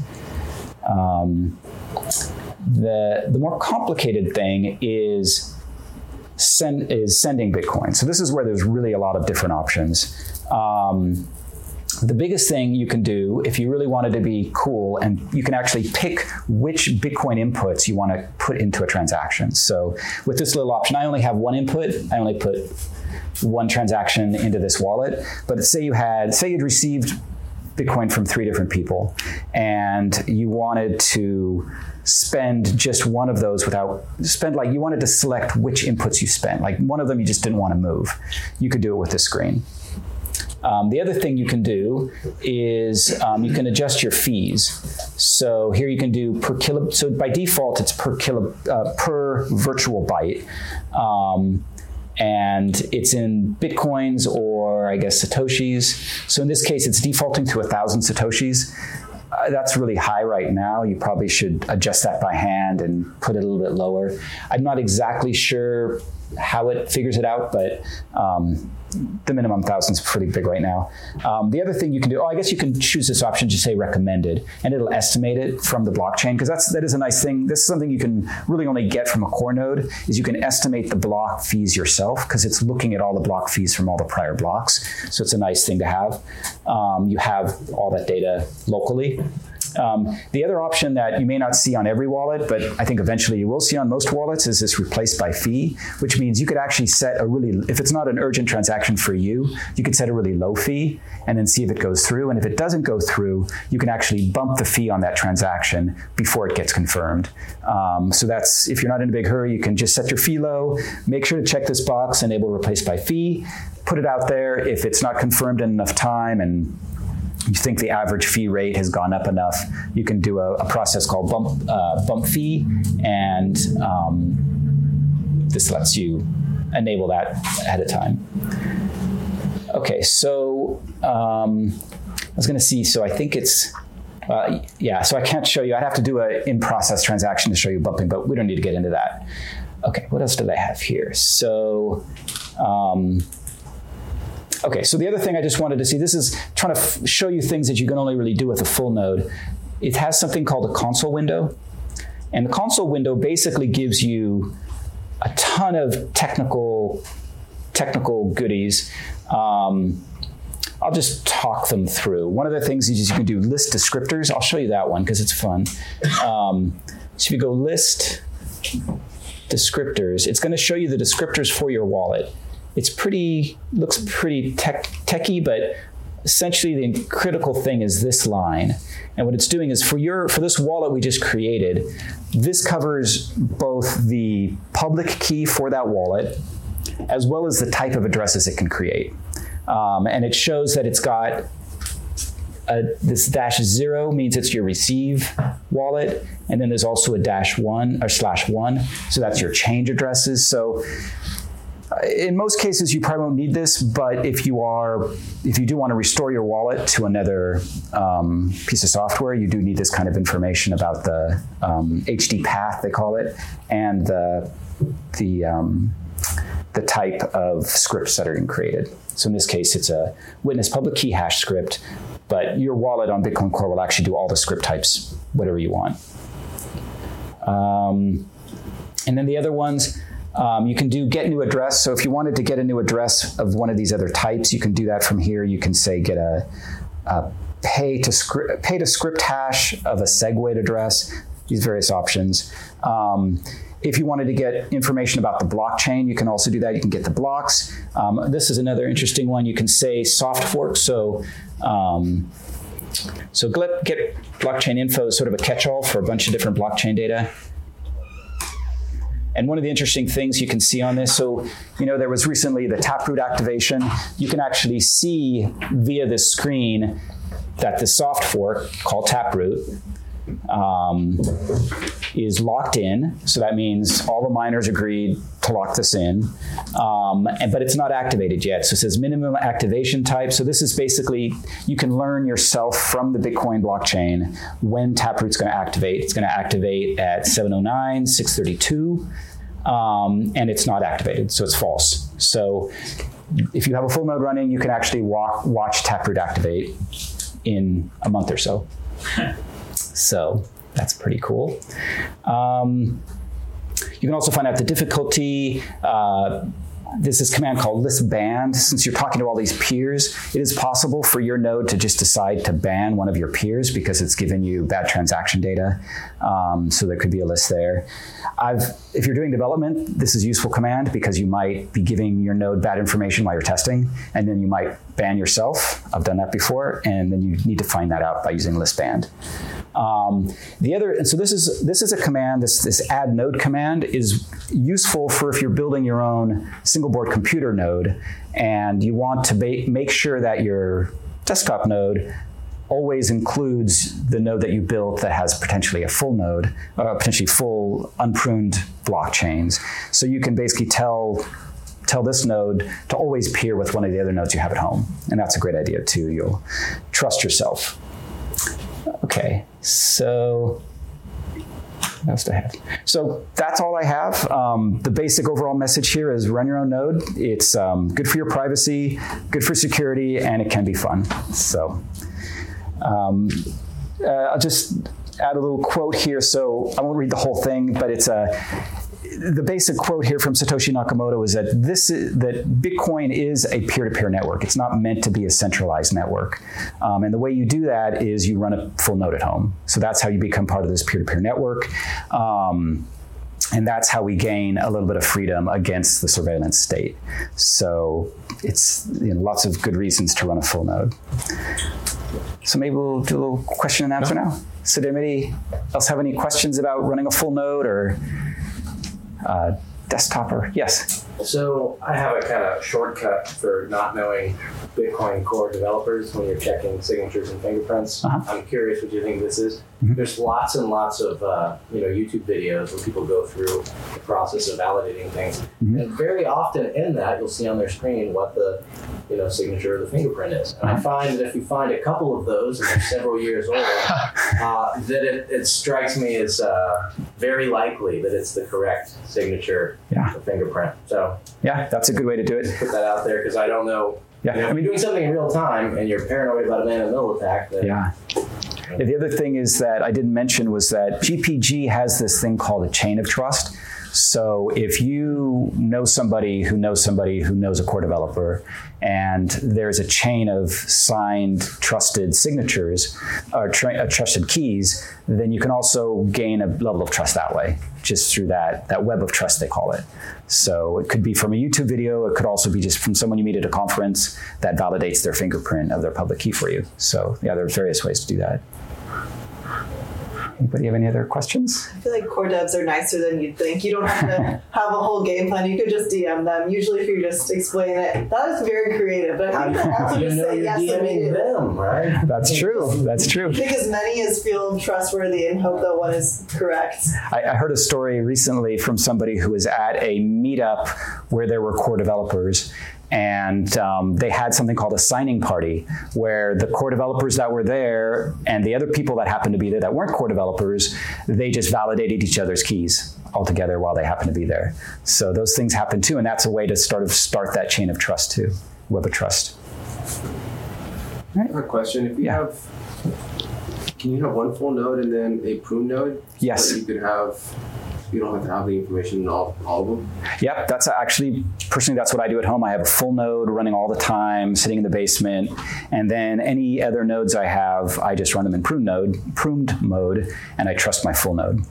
Um, the the more complicated thing is send, is sending Bitcoin. So this is where there's really a lot of different options. Um, The biggest thing you can do if you really wanted to be cool, and you can actually pick which Bitcoin inputs you want to put into a transaction. So with this little option, I only have one input. I only put one transaction into this wallet. But say you had, say you'd received Bitcoin from three different people and you wanted to spend just one of those without spend, like you wanted to select which inputs you spent, like one of them you just didn't want to move. You could do it with this screen. Um, the other thing you can do is um, you can adjust your fees. So here you can do per kilo. So by default, it's per kilo uh, per virtual byte, um, and it's in Bitcoins or I guess Satoshis. So in this case, it's defaulting to a thousand Satoshis. Uh, that's really high right now. You probably should adjust that by hand and put it a little bit lower. I'm not exactly sure how it figures it out, but um, the minimum thousand's pretty big right now. Um, the other thing you can do, oh, I guess you can choose this option to say recommended, and it'll estimate it from the blockchain, because that's that is a nice thing. This is something you can really only get from a core node, is you can estimate the block fees yourself, because it's looking at all the block fees from all the prior blocks. So it's a nice thing to have. Um, you have all that data locally. Um, the other option that you may not see on every wallet, but I think eventually you will see on most wallets, is this replace by fee, which means you could actually set a really, if it's not an urgent transaction for you, you could set a really low fee and then see if it goes through. And if it doesn't go through, you can actually bump the fee on that transaction before it gets confirmed. Um, so that's, if you're not in a big hurry, you can just set your fee low, make sure to check this box, enable replace by fee, put it out there. If it's not confirmed in enough time and you think the average fee rate has gone up enough, you can do a, a process called bump uh, bump fee, and um, this lets you enable that ahead of time. Okay, so um, I was gonna see, so I think it's, uh, yeah, so I can't show you, I'd have to do an in-process transaction to show you bumping, but we don't need to get into that. Okay, what else did I have here? So, um, Okay, so the other thing I just wanted to see, this is trying to f- show you things that you can only really do with a full node. It has something called a console window. And the console window basically gives you a ton of technical, technical goodies. Um, I'll just talk them through. One of the things is you can do list descriptors. I'll show you that one because it's fun. Um, so if you go list descriptors, it's going to show you the descriptors for your wallet. It's pretty, looks pretty tech, techy, but essentially the critical thing is this line. And what it's doing is for your for this wallet we just created, this covers both the public key for that wallet as well as the type of addresses it can create. Um, and it shows that it's got a, this dash zero means it's your receive wallet. And then there's also a dash one or slash one. So that's your change addresses. So in most cases, you probably won't need this, but if you are, if you do want to restore your wallet to another um, piece of software, you do need this kind of information about the um, H D path, they call it, and the the um, the type of scripts that are being created. So in this case, it's a witness public key hash script, but your wallet on Bitcoin Core will actually do all the script types, whatever you want. Um, and then the other ones. Um, you can do get new address. So if you wanted to get a new address of one of these other types, you can do that from here. You can say get a, a pay to script pay to script hash of a SegWit address, these various options. Um, if you wanted to get information about the blockchain, you can also do that. You can get the blocks. Um, this is another interesting one. You can say soft fork. So um, so get blockchain info is sort of a catch-all for a bunch of different blockchain data. And one of the interesting things you can see on this, so, you know, there was recently the Taproot activation. You can actually see via this screen that the soft fork called Taproot um, is locked in. So that means all the miners agreed to lock this in, um, and, but it's not activated yet. So it says minimum activation type. So this is basically, you can learn yourself from the Bitcoin blockchain when Taproot's going to activate. It's going to activate at seven oh nine, six thirty-two, um, and it's not activated, so it's false. So if you have a full node running, you can actually walk, watch Taproot activate in a month or so. So that's pretty cool. Um, You can also find out the difficulty. Uh, There's this command called list banned. Since you're talking to all these peers, it is possible for your node to just decide to ban one of your peers because it's given you bad transaction data. Um, so there could be a list there. I've, if you're doing development, this is a useful command because you might be giving your node bad information while you're testing, and then you might ban yourself. I've done that before, and then you need to find that out by using list banned. Um, the other, and so this is this is a command. This this add node command is useful for if you're building your own single board computer node, and you want to ba- make sure that your desktop node always includes the node that you built that has potentially a full node, uh, potentially full unpruned blockchains. So you can basically tell. tell this node to always peer with one of the other nodes you have at home. And that's a great idea too. You'll trust yourself. Okay, so what else do I have? So that's all I have. Um, the basic overall message here is run your own node. It's um, good for your privacy, good for security, and it can be fun. So um, uh, I'll just add a little quote here. So I won't read the whole thing, but it's a, the basic quote here from Satoshi Nakamoto is that this is, that Bitcoin is a peer-to-peer network. It's not meant to be a centralized network. Um, and the way you do that is you run a full node at home. So that's how you become part of this peer-to-peer network. Um, and that's how we gain a little bit of freedom against the surveillance state. So it's you know, lots of good reasons to run a full node. So maybe we'll do a little question and answer now. So did anybody else have any questions about running a full node or... Uh, desktopper, yes. So I have a kind of shortcut for not knowing Bitcoin Core developers when you're checking signatures and fingerprints. Uh-huh. I'm curious what you think this is. Mm-hmm. There's lots and lots of uh, you know YouTube videos where people go through the process of validating things, mm-hmm. and very often in that you'll see on their screen what the you know signature or the fingerprint is. And uh-huh. I find that if you find a couple of those and they're several years old, uh, that it, it strikes me as uh, very likely that it's the correct signature yeah. or fingerprint. So yeah, that's a good way to do it. Put that out there because I don't know. Yeah, you know, I mean, you're doing something in real time and you're paranoid about a man in the middle attack. Then, yeah. Yeah, the other thing is that I didn't mention was that G P G has this thing called a chain of trust. So if you know somebody who knows somebody who knows a core developer, and there's a chain of signed trusted signatures or tra- uh, trusted keys, then you can also gain a level of trust that way, just through that, that web of trust, they call it. So it could be from a YouTube video. It could also be just from someone you meet at a conference that validates their fingerprint of their public key for you. So yeah, there are various ways to do that. Anybody have any other questions? I feel like core devs are nicer than you'd think. You don't have to have a whole game plan. You could just D M them. Usually if you're just explaining it, that is very creative. But I think that's also just say yes immediately. Them, right? That's true. That's true. Pick as many as feel trustworthy and hope that one is correct. I, I heard a story recently from somebody who was at a meetup where there were core developers. And um, they had something called a signing party where the core developers that were there and the other people that happened to be there that weren't core developers, they just validated each other's keys all together while they happened to be there. So those things happen too. And that's a way to sort of start that chain of trust too, web of trust. All right. I have a question. If you yeah. have, can you have one full node and then a prune node? Yes. So you could have... You don't have to have the information in all, all of them? Yep, that's actually, personally, that's what I do at home. I have a full node running all the time, sitting in the basement. And then any other nodes I have, I just run them in pruned node, pruned mode, and I trust my full node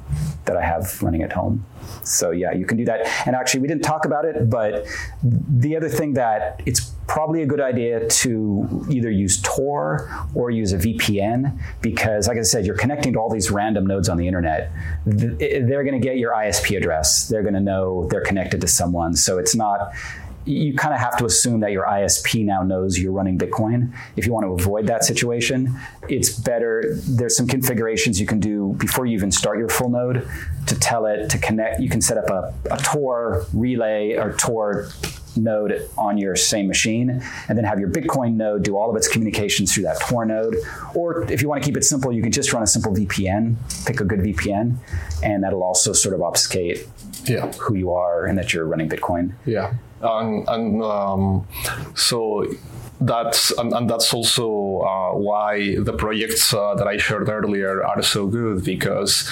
that I have running at home. So yeah, you can do that. And actually, we didn't talk about it, but the other thing that it's probably a good idea to either use Tor or use a V P N, because like I said, you're connecting to all these random nodes on the internet. They're going to get your I S P address. They're going to know they're connected to someone. So it's not, you kind of have to assume that your I S P now knows you're running Bitcoin. If you want to avoid that situation, it's better. There's some configurations you can do before you even start your full node to tell it to connect. You can set up a, a Tor relay or Tor node on your same machine, and then have your Bitcoin node do all of its communications through that Tor node. Or if you want to keep it simple, you can just run a simple V P N, pick a good V P N, and that'll also sort of obfuscate yeah. who you are and that you're running Bitcoin. Yeah, and, and um, so that's and, and that's also uh, why the projects uh, that I shared earlier are so good, because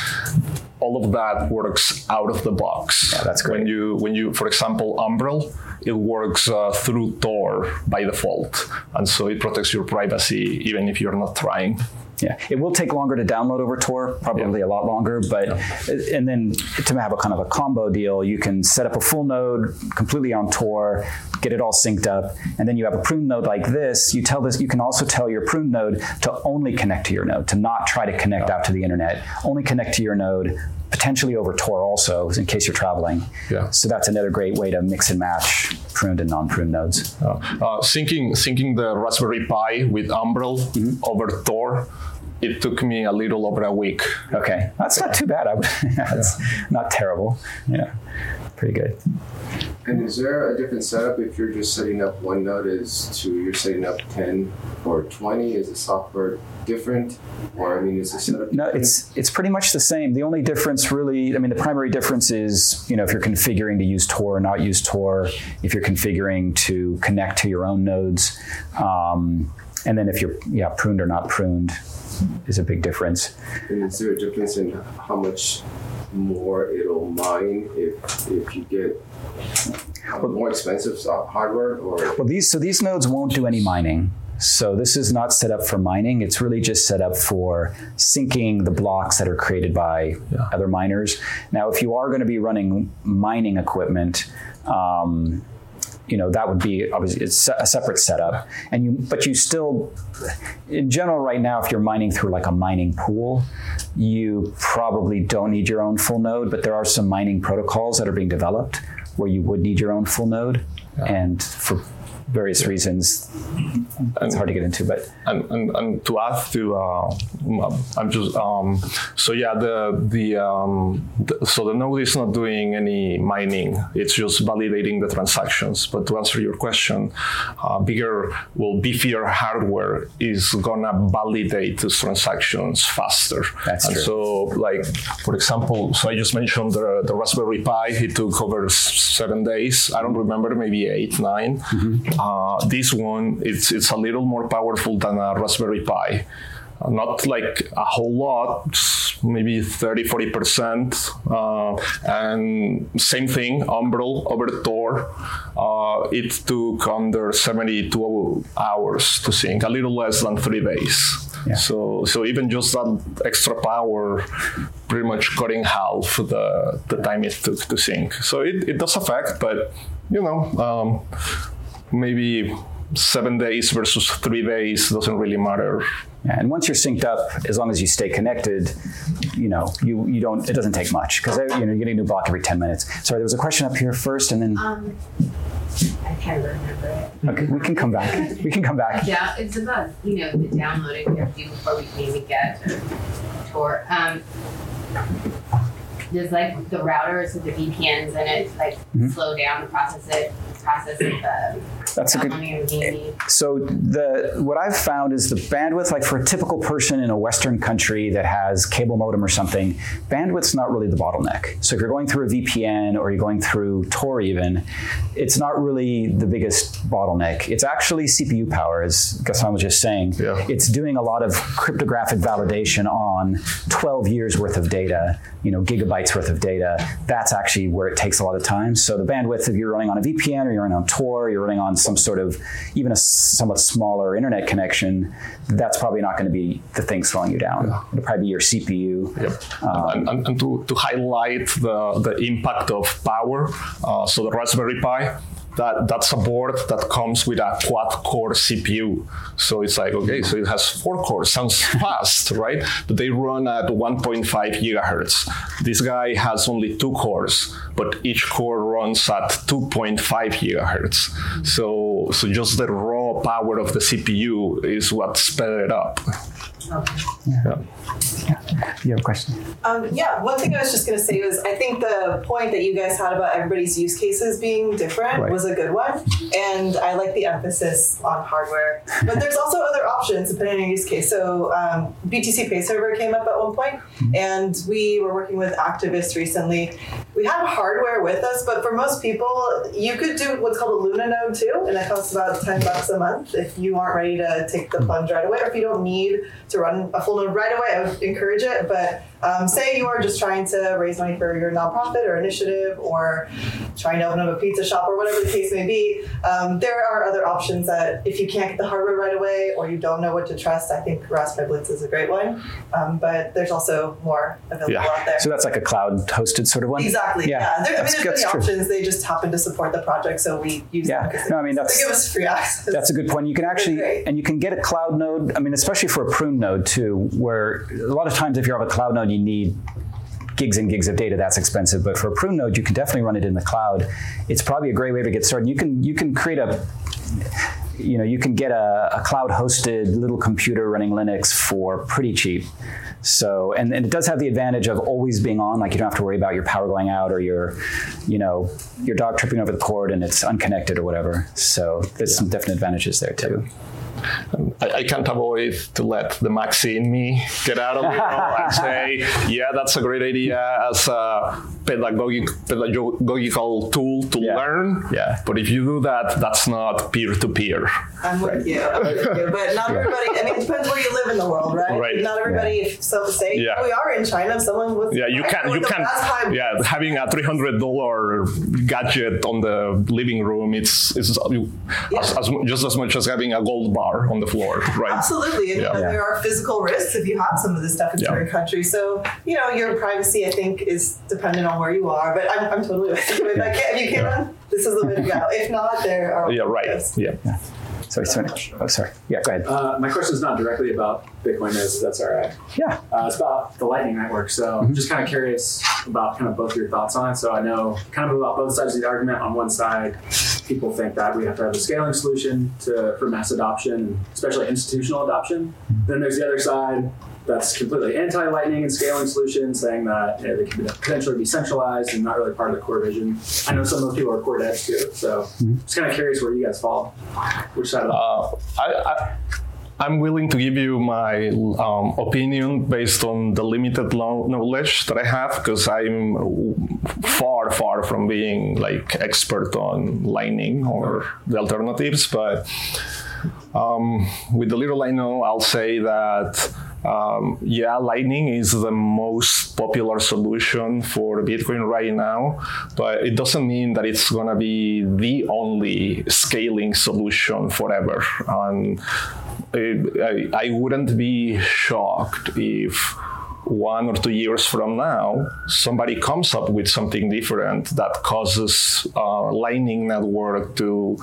all of that works out of the box. Yeah, that's great. When you, when you, for example, Umbrel, it works uh, through Tor by default. And so it protects your privacy, even if you're not trying. Yeah, it will take longer to download over Tor, probably yeah. a lot longer. But yeah. And then to have a kind of a combo deal, you can set up a full node completely on Tor, get it all synced up, and then you have a prune node like this. You tell this, you can also tell your prune node to only connect to your node, to not try to connect yeah. out to the internet, only connect to your node, potentially over Tor also, in case you're traveling. Yeah. So that's another great way to mix and match pruned and non-pruned nodes. Uh, uh, syncing, syncing the Raspberry Pi with Umbrel mm-hmm. over Tor, it took me a little over a week. Okay, that's not too bad. I would, that's yeah. not terrible. Yeah, pretty good. And is there a different setup if you're just setting up one node as to you're setting up ten or twenty? Is the software different? Or, I mean, is the setup No, different? it's it's pretty much the same. The only difference really, I mean, the primary difference is, you know, if you're configuring to use Tor or not use Tor, if you're configuring to connect to your own nodes, um, and then if you're yeah pruned or not pruned is a big difference. And is there a difference in how much more it'll mine if if you get more expensive hardware? Or well, these so these nodes won't do any mining. So this is not set up for mining. It's really just set up for syncing the blocks that are created by yeah. other miners. Now, if you are going to be running mining equipment, um, you know, that would be obviously it's a separate setup. And you, but you still, in general right now, if you're mining through like a mining pool, you probably don't need your own full node, but there are some mining protocols that are being developed where you would need your own full node. Yeah. And for various yeah. reasons, it's hard to get into, but. And, and, and to add to, uh, I'm just, um, so yeah, the, the, um, the, so the node is not doing any mining, it's just validating the transactions. But to answer your question, uh, bigger, well, beefier hardware is gonna validate those transactions faster. That's and true. So like, for example, so I just mentioned the, the Raspberry Pi, it took over seven days. I don't remember, maybe eight, nine. Mm-hmm. Uh, this one, it's it's a little more powerful than a Raspberry Pi. Uh, not like a whole lot, maybe thirty, forty percent. Uh, and same thing, Umbrel over Tor. Uh, it took under seventy-two hours to sync, a little less than three days. Yeah. So so even just that extra power pretty much cutting half the, the time it took to sync. So it, it does affect, but you know, um, maybe seven days versus three days doesn't really matter. Yeah, and once you're synced up, as long as you stay connected, you know, you, you don't, it doesn't take much because, you know, you're getting a new block every ten minutes. Sorry, there was a question up here first and then. Um, I can't remember it. Okay, we can come back. We can come back. Yeah, it's about, you know, the downloading everything before we can even get to Tor. Um, Does like the routers with the V P Ns in it like mm-hmm. slow down the process it process of uh, that's a good it, so the what I've found is the bandwidth, like for a typical person in a Western country that has cable modem or something, bandwidth's not really the bottleneck. So if you're going through a V P N or you're going through Tor even, it's not really the biggest bottleneck. It's actually C P U power, as Gaston was just saying. Yeah. It's doing a lot of cryptographic validation on twelve years worth of data, you know, gigabytes worth of data. That's actually where it takes a lot of time. So the bandwidth, if you're running on a V P N or you're running on Tor, you're running on some sort of even a somewhat smaller internet connection, that's probably not going to be the thing slowing you down. Yeah. It'll probably be your C P U. Yep. Um, and, and, and to, to highlight the, the impact of power, uh, so the Raspberry Pi, That that's a board that comes with a quad-core C P U. So it's like, okay, so it has four cores. Sounds fast, right? But they run at one point five gigahertz. This guy has only two cores, but each core runs at two point five gigahertz. So so just the raw power of the C P U is what sped it up. Okay. Yeah. Yeah. You have a question? Um, yeah, one thing I was just going to say was I think the point that you guys had about everybody's use cases being different right. was a good one. And I like the emphasis on hardware. But there's also other options depending on your use case. So um, B T C Pay Server came up at one point, mm-hmm. and we were working with activists recently. We have hardware with us, but for most people, you could do what's called a Luna node too, and that costs about ten bucks a month if you aren't ready to take the plunge right away, or if you don't need to run a full node right away, I would encourage it. But Um, say you are just trying to raise money for your nonprofit or initiative, or trying to open up a pizza shop, or whatever the case may be. Um, there are other options that if you can't get the hardware right away, or you don't know what to trust, I think Raspblitz is a great one. Um, but there's also more available yeah. out there. So that's like a cloud-hosted sort of one? Exactly. Yeah. yeah. There, I mean, there's many options. True. They just happen to support the project, so we use yeah. them. No, I mean, that's, they give us free access. That's a good point. You can actually, and you can get a cloud node, I mean, especially for a prune node too, where a lot of times if you're on a cloud node, you need gigs and gigs of data. That's expensive. But for a prune node, you can definitely run it in the cloud. It's probably a great way to get started. You can you can create a, you know, you can get a, a cloud-hosted little computer running Linux for pretty cheap. So, and, and it does have the advantage of always being on. Like you don't have to worry about your power going out or your, you know, your dog tripping over the cord and it's unconnected or whatever. So there's yeah. some definite advantages there too. Um, I, I can't avoid to let the Maxi in me get out of it and say, yeah, that's a great idea as a pedagogic, pedagogical tool to yeah. learn. Yeah. But if you do that, that's not peer-to-peer. I'm with right. you. I'm with you. But not everybody, I mean, it depends where you live in the world, right? right. Not everybody, yeah. if so say, yeah. oh, we are in China, if someone was yeah, you can, you can, yeah, having a three hundred dollars gadget on the living room, it's, it's yeah. as, as, just as much as having a gold bar on the floor, right? Absolutely. And yeah. you know, there are physical risks if you have some of this stuff in yeah. certain countries. So, you know, your privacy, I think, is dependent on where you are. But I'm, I'm totally with you. If I can, you can, yeah. this is the way to go. If not, there are yeah, right. risks. Yeah, yeah. Sorry, sorry. Oh, sorry. Yeah, go ahead. Uh, my question is not directly about Bitcoin nodes, if that's all right. Yeah. Uh, it's about the Lightning Network. So mm-hmm. I'm just kind of curious about kind of both your thoughts on it. So I know kind of about both sides of the argument. On one side, people think that we have to have a scaling solution to, for mass adoption, especially institutional adoption. Mm-hmm. Then there's the other side that's completely anti-Lightning and scaling solution, saying that you know, they can potentially be centralized and not really part of the core vision. I know some of the people are core devs too, so mm-hmm. just kind of curious where you guys fall. Which side of uh, I, I, I'm willing to give you my um, opinion based on the limited lo- knowledge that I have, because I'm far, far from being like expert on Lightning or the alternatives. But um, with the little I know, I'll say that Um, yeah, Lightning is the most popular solution for Bitcoin right now, but it doesn't mean that it's going to be the only scaling solution forever. And it, I, I wouldn't be shocked if one or two years from now, somebody comes up with something different that causes uh, Lightning Network to,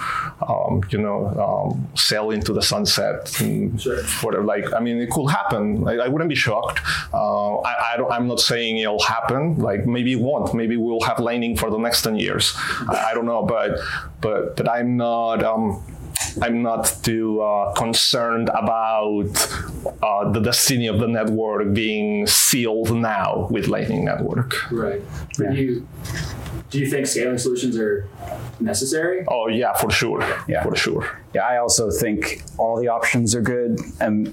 um, you know, um, sail into the sunset. Sure. For like, I mean, it could happen. I, I wouldn't be shocked. Uh, I, I don't, I'm not saying it'll happen. Like, maybe it won't. Maybe we'll have Lightning for the next ten years. I, I don't know, but but but I'm not. Um, I'm not too uh, concerned about uh, the destiny of the network being sealed now with Lightning Network. Right. Yeah. Do you, do you think scaling solutions are necessary? Oh, yeah, for sure. Yeah, for sure. Yeah, I also think all the options are good. And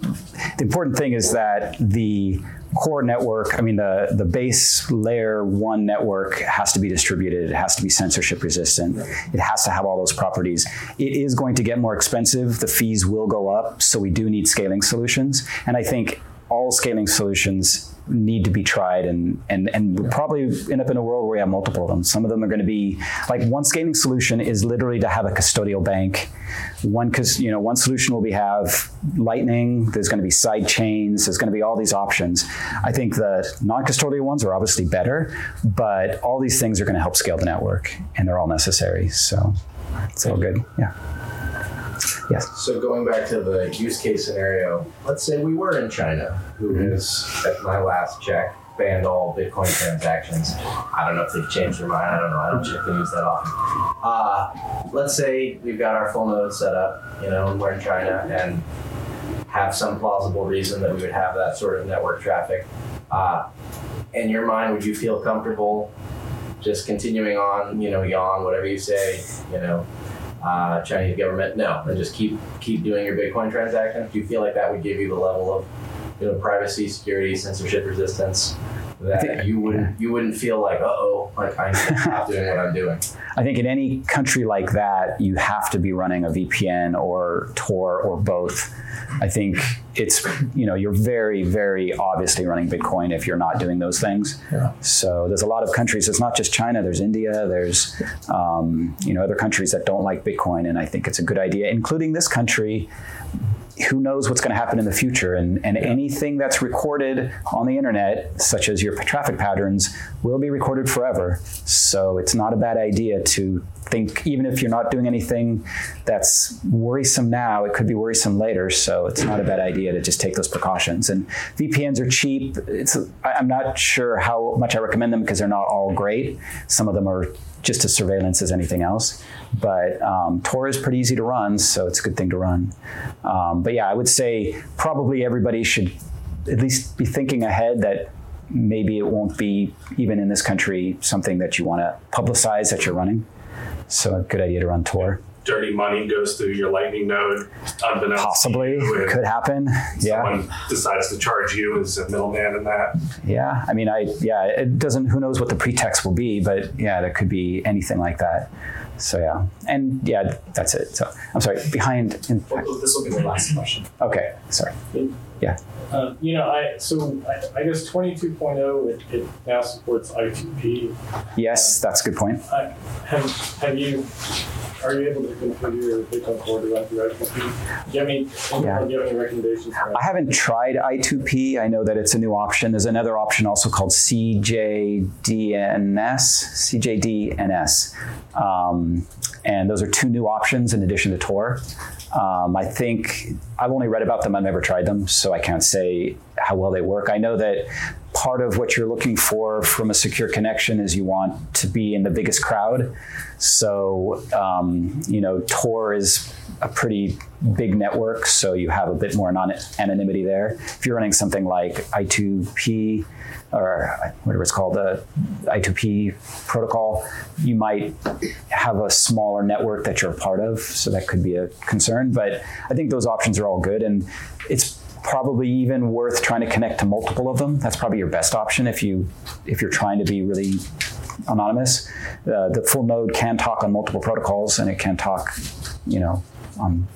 the important thing is that the core network, I mean, the, the base layer one network has to be distributed. It has to be censorship resistant. It has to have all those properties. It is going to get more expensive. The fees will go up. So we do need scaling solutions. And I think all scaling solutions need to be tried, and and and we'll probably end up in a world where we have multiple of them. Some of them are going to be like, one scaling solution is literally to have a custodial bank. One, because you know, one solution will be have Lightning. There's going to be side chains. There's going to be all these options. I think the non-custodial ones are obviously better, but all these things are going to help scale the network, and they're all necessary. So it's all good. Yeah. Yes. So going back to the use case scenario, let's say we were in China, who mm-hmm. is, at my last check, banned all Bitcoin transactions. I don't know if they've changed their mind. I don't know. I don't check the news that often. Uh, let's say we've got our full node set up, you know, and we're in China and have some plausible reason that we would have that sort of network traffic. Uh, in your mind, would you feel comfortable just continuing on, you know, yawn, whatever you say, you know, Uh, Chinese government, no, and just keep keep doing your Bitcoin transactions? Do you feel like that would give you the level of, you know, privacy, security, censorship resistance that think, you wouldn't yeah. you wouldn't feel like, uh-oh, like I'm not doing what I'm doing. I think in any country like that, you have to be running a V P N or Tor or both. I think it's, you know, you're very, very obviously running Bitcoin if you're not doing those things. Yeah. So there's a lot of countries. It's not just China. There's India. There's, um, you know, other countries that don't like Bitcoin. And I think it's a good idea, including this country. Who knows what's going to happen in the future? And, and yeah. anything that's recorded on the internet, such as your traffic patterns, will be recorded forever. So it's not a bad idea to think, even if you're not doing anything that's worrisome now, it could be worrisome later. So it's not a bad idea to just take those precautions. And V P Ns are cheap. It's, I'm not sure how much I recommend them because they're not all great. Some of them are just as surveillance as anything else. But um, Tor is pretty easy to run, so it's a good thing to run. Um, but yeah, I would say probably everybody should at least be thinking ahead that maybe it won't be, even in this country, something that you want to publicize that you're running. So a good idea to run Tor. Dirty money goes through your Lightning node. Unbeknownst Possibly, it could happen. Yeah. Someone decides to charge you as a middleman in that. Yeah, I mean, I yeah, it doesn't. Who knows what the pretext will be? But yeah, there could be anything like that. So yeah, and yeah, that's it. So I'm sorry. Behind. In- well, this will be the last question. Okay, sorry. Yeah. Um, you know, I so I, I guess twenty-two point oh it, it now supports I two P. Yes, um, that's a good point. I, have have you? Are you able to configure your Bitcoin Core to run through I two P? Do you have any, yeah. do you have any recommendations? I haven't tried I two P. I know that it's a new option. There's another option also called C J D N S. Um, and those are two new options in addition to Tor. Um, I think I've only read about them. I've never tried them, so I can't say how well they work. I know that part of what you're looking for from a secure connection is you want to be in the biggest crowd. So, um, you know, Tor is a pretty big network, so you have a bit more non- anonymity there. If you're running something like I two P or whatever it's called, the I two P protocol, you might have a smaller network that you're a part of, so that could be a concern. But I think those options are all good, and it's probably even worth trying to connect to multiple of them. That's probably your best option if you if you're trying to be really anonymous. Uh, the full node can talk on multiple protocols, and it can talk, you know, on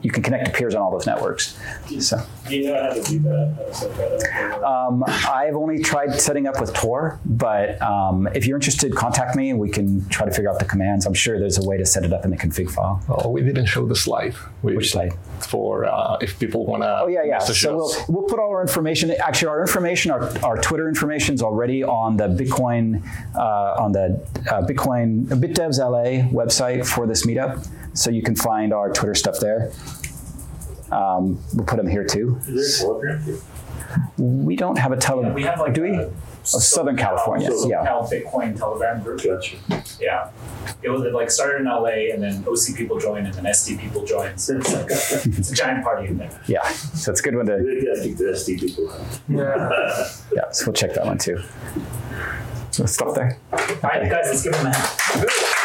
you can connect to peers on all those networks. So do you know how to do that? Um, I've only tried setting up with Tor, but um, if you're interested, contact me and we can try to figure out the commands. I'm sure there's a way to set it up in the config file. Oh, we didn't show the slide. We, Which slide? For uh, if people want to. Oh yeah, yeah. So we'll, we'll put all our information. Actually, our information, our, our Twitter information is already on the Bitcoin uh, on the uh, Bitcoin uh, BitDevs L A website for this meetup. So you can find our Twitter stuff there. Um, we'll put them here too. Is there a telegram here? We don't have a telegram. Yeah, we have like do we? A, oh, Southern California. Southern yeah. Cal Bitcoin Telegram group. Gotcha. Yeah. It was it like started in L A and then O C people joined and then S D people joined. So it's, like a, it's a giant party in there. Yeah. So it's a good one to. I think the S D people. Yeah. Yeah. So we'll check that one too. Let's stop there. Okay. All right, guys. Let's give them a hand.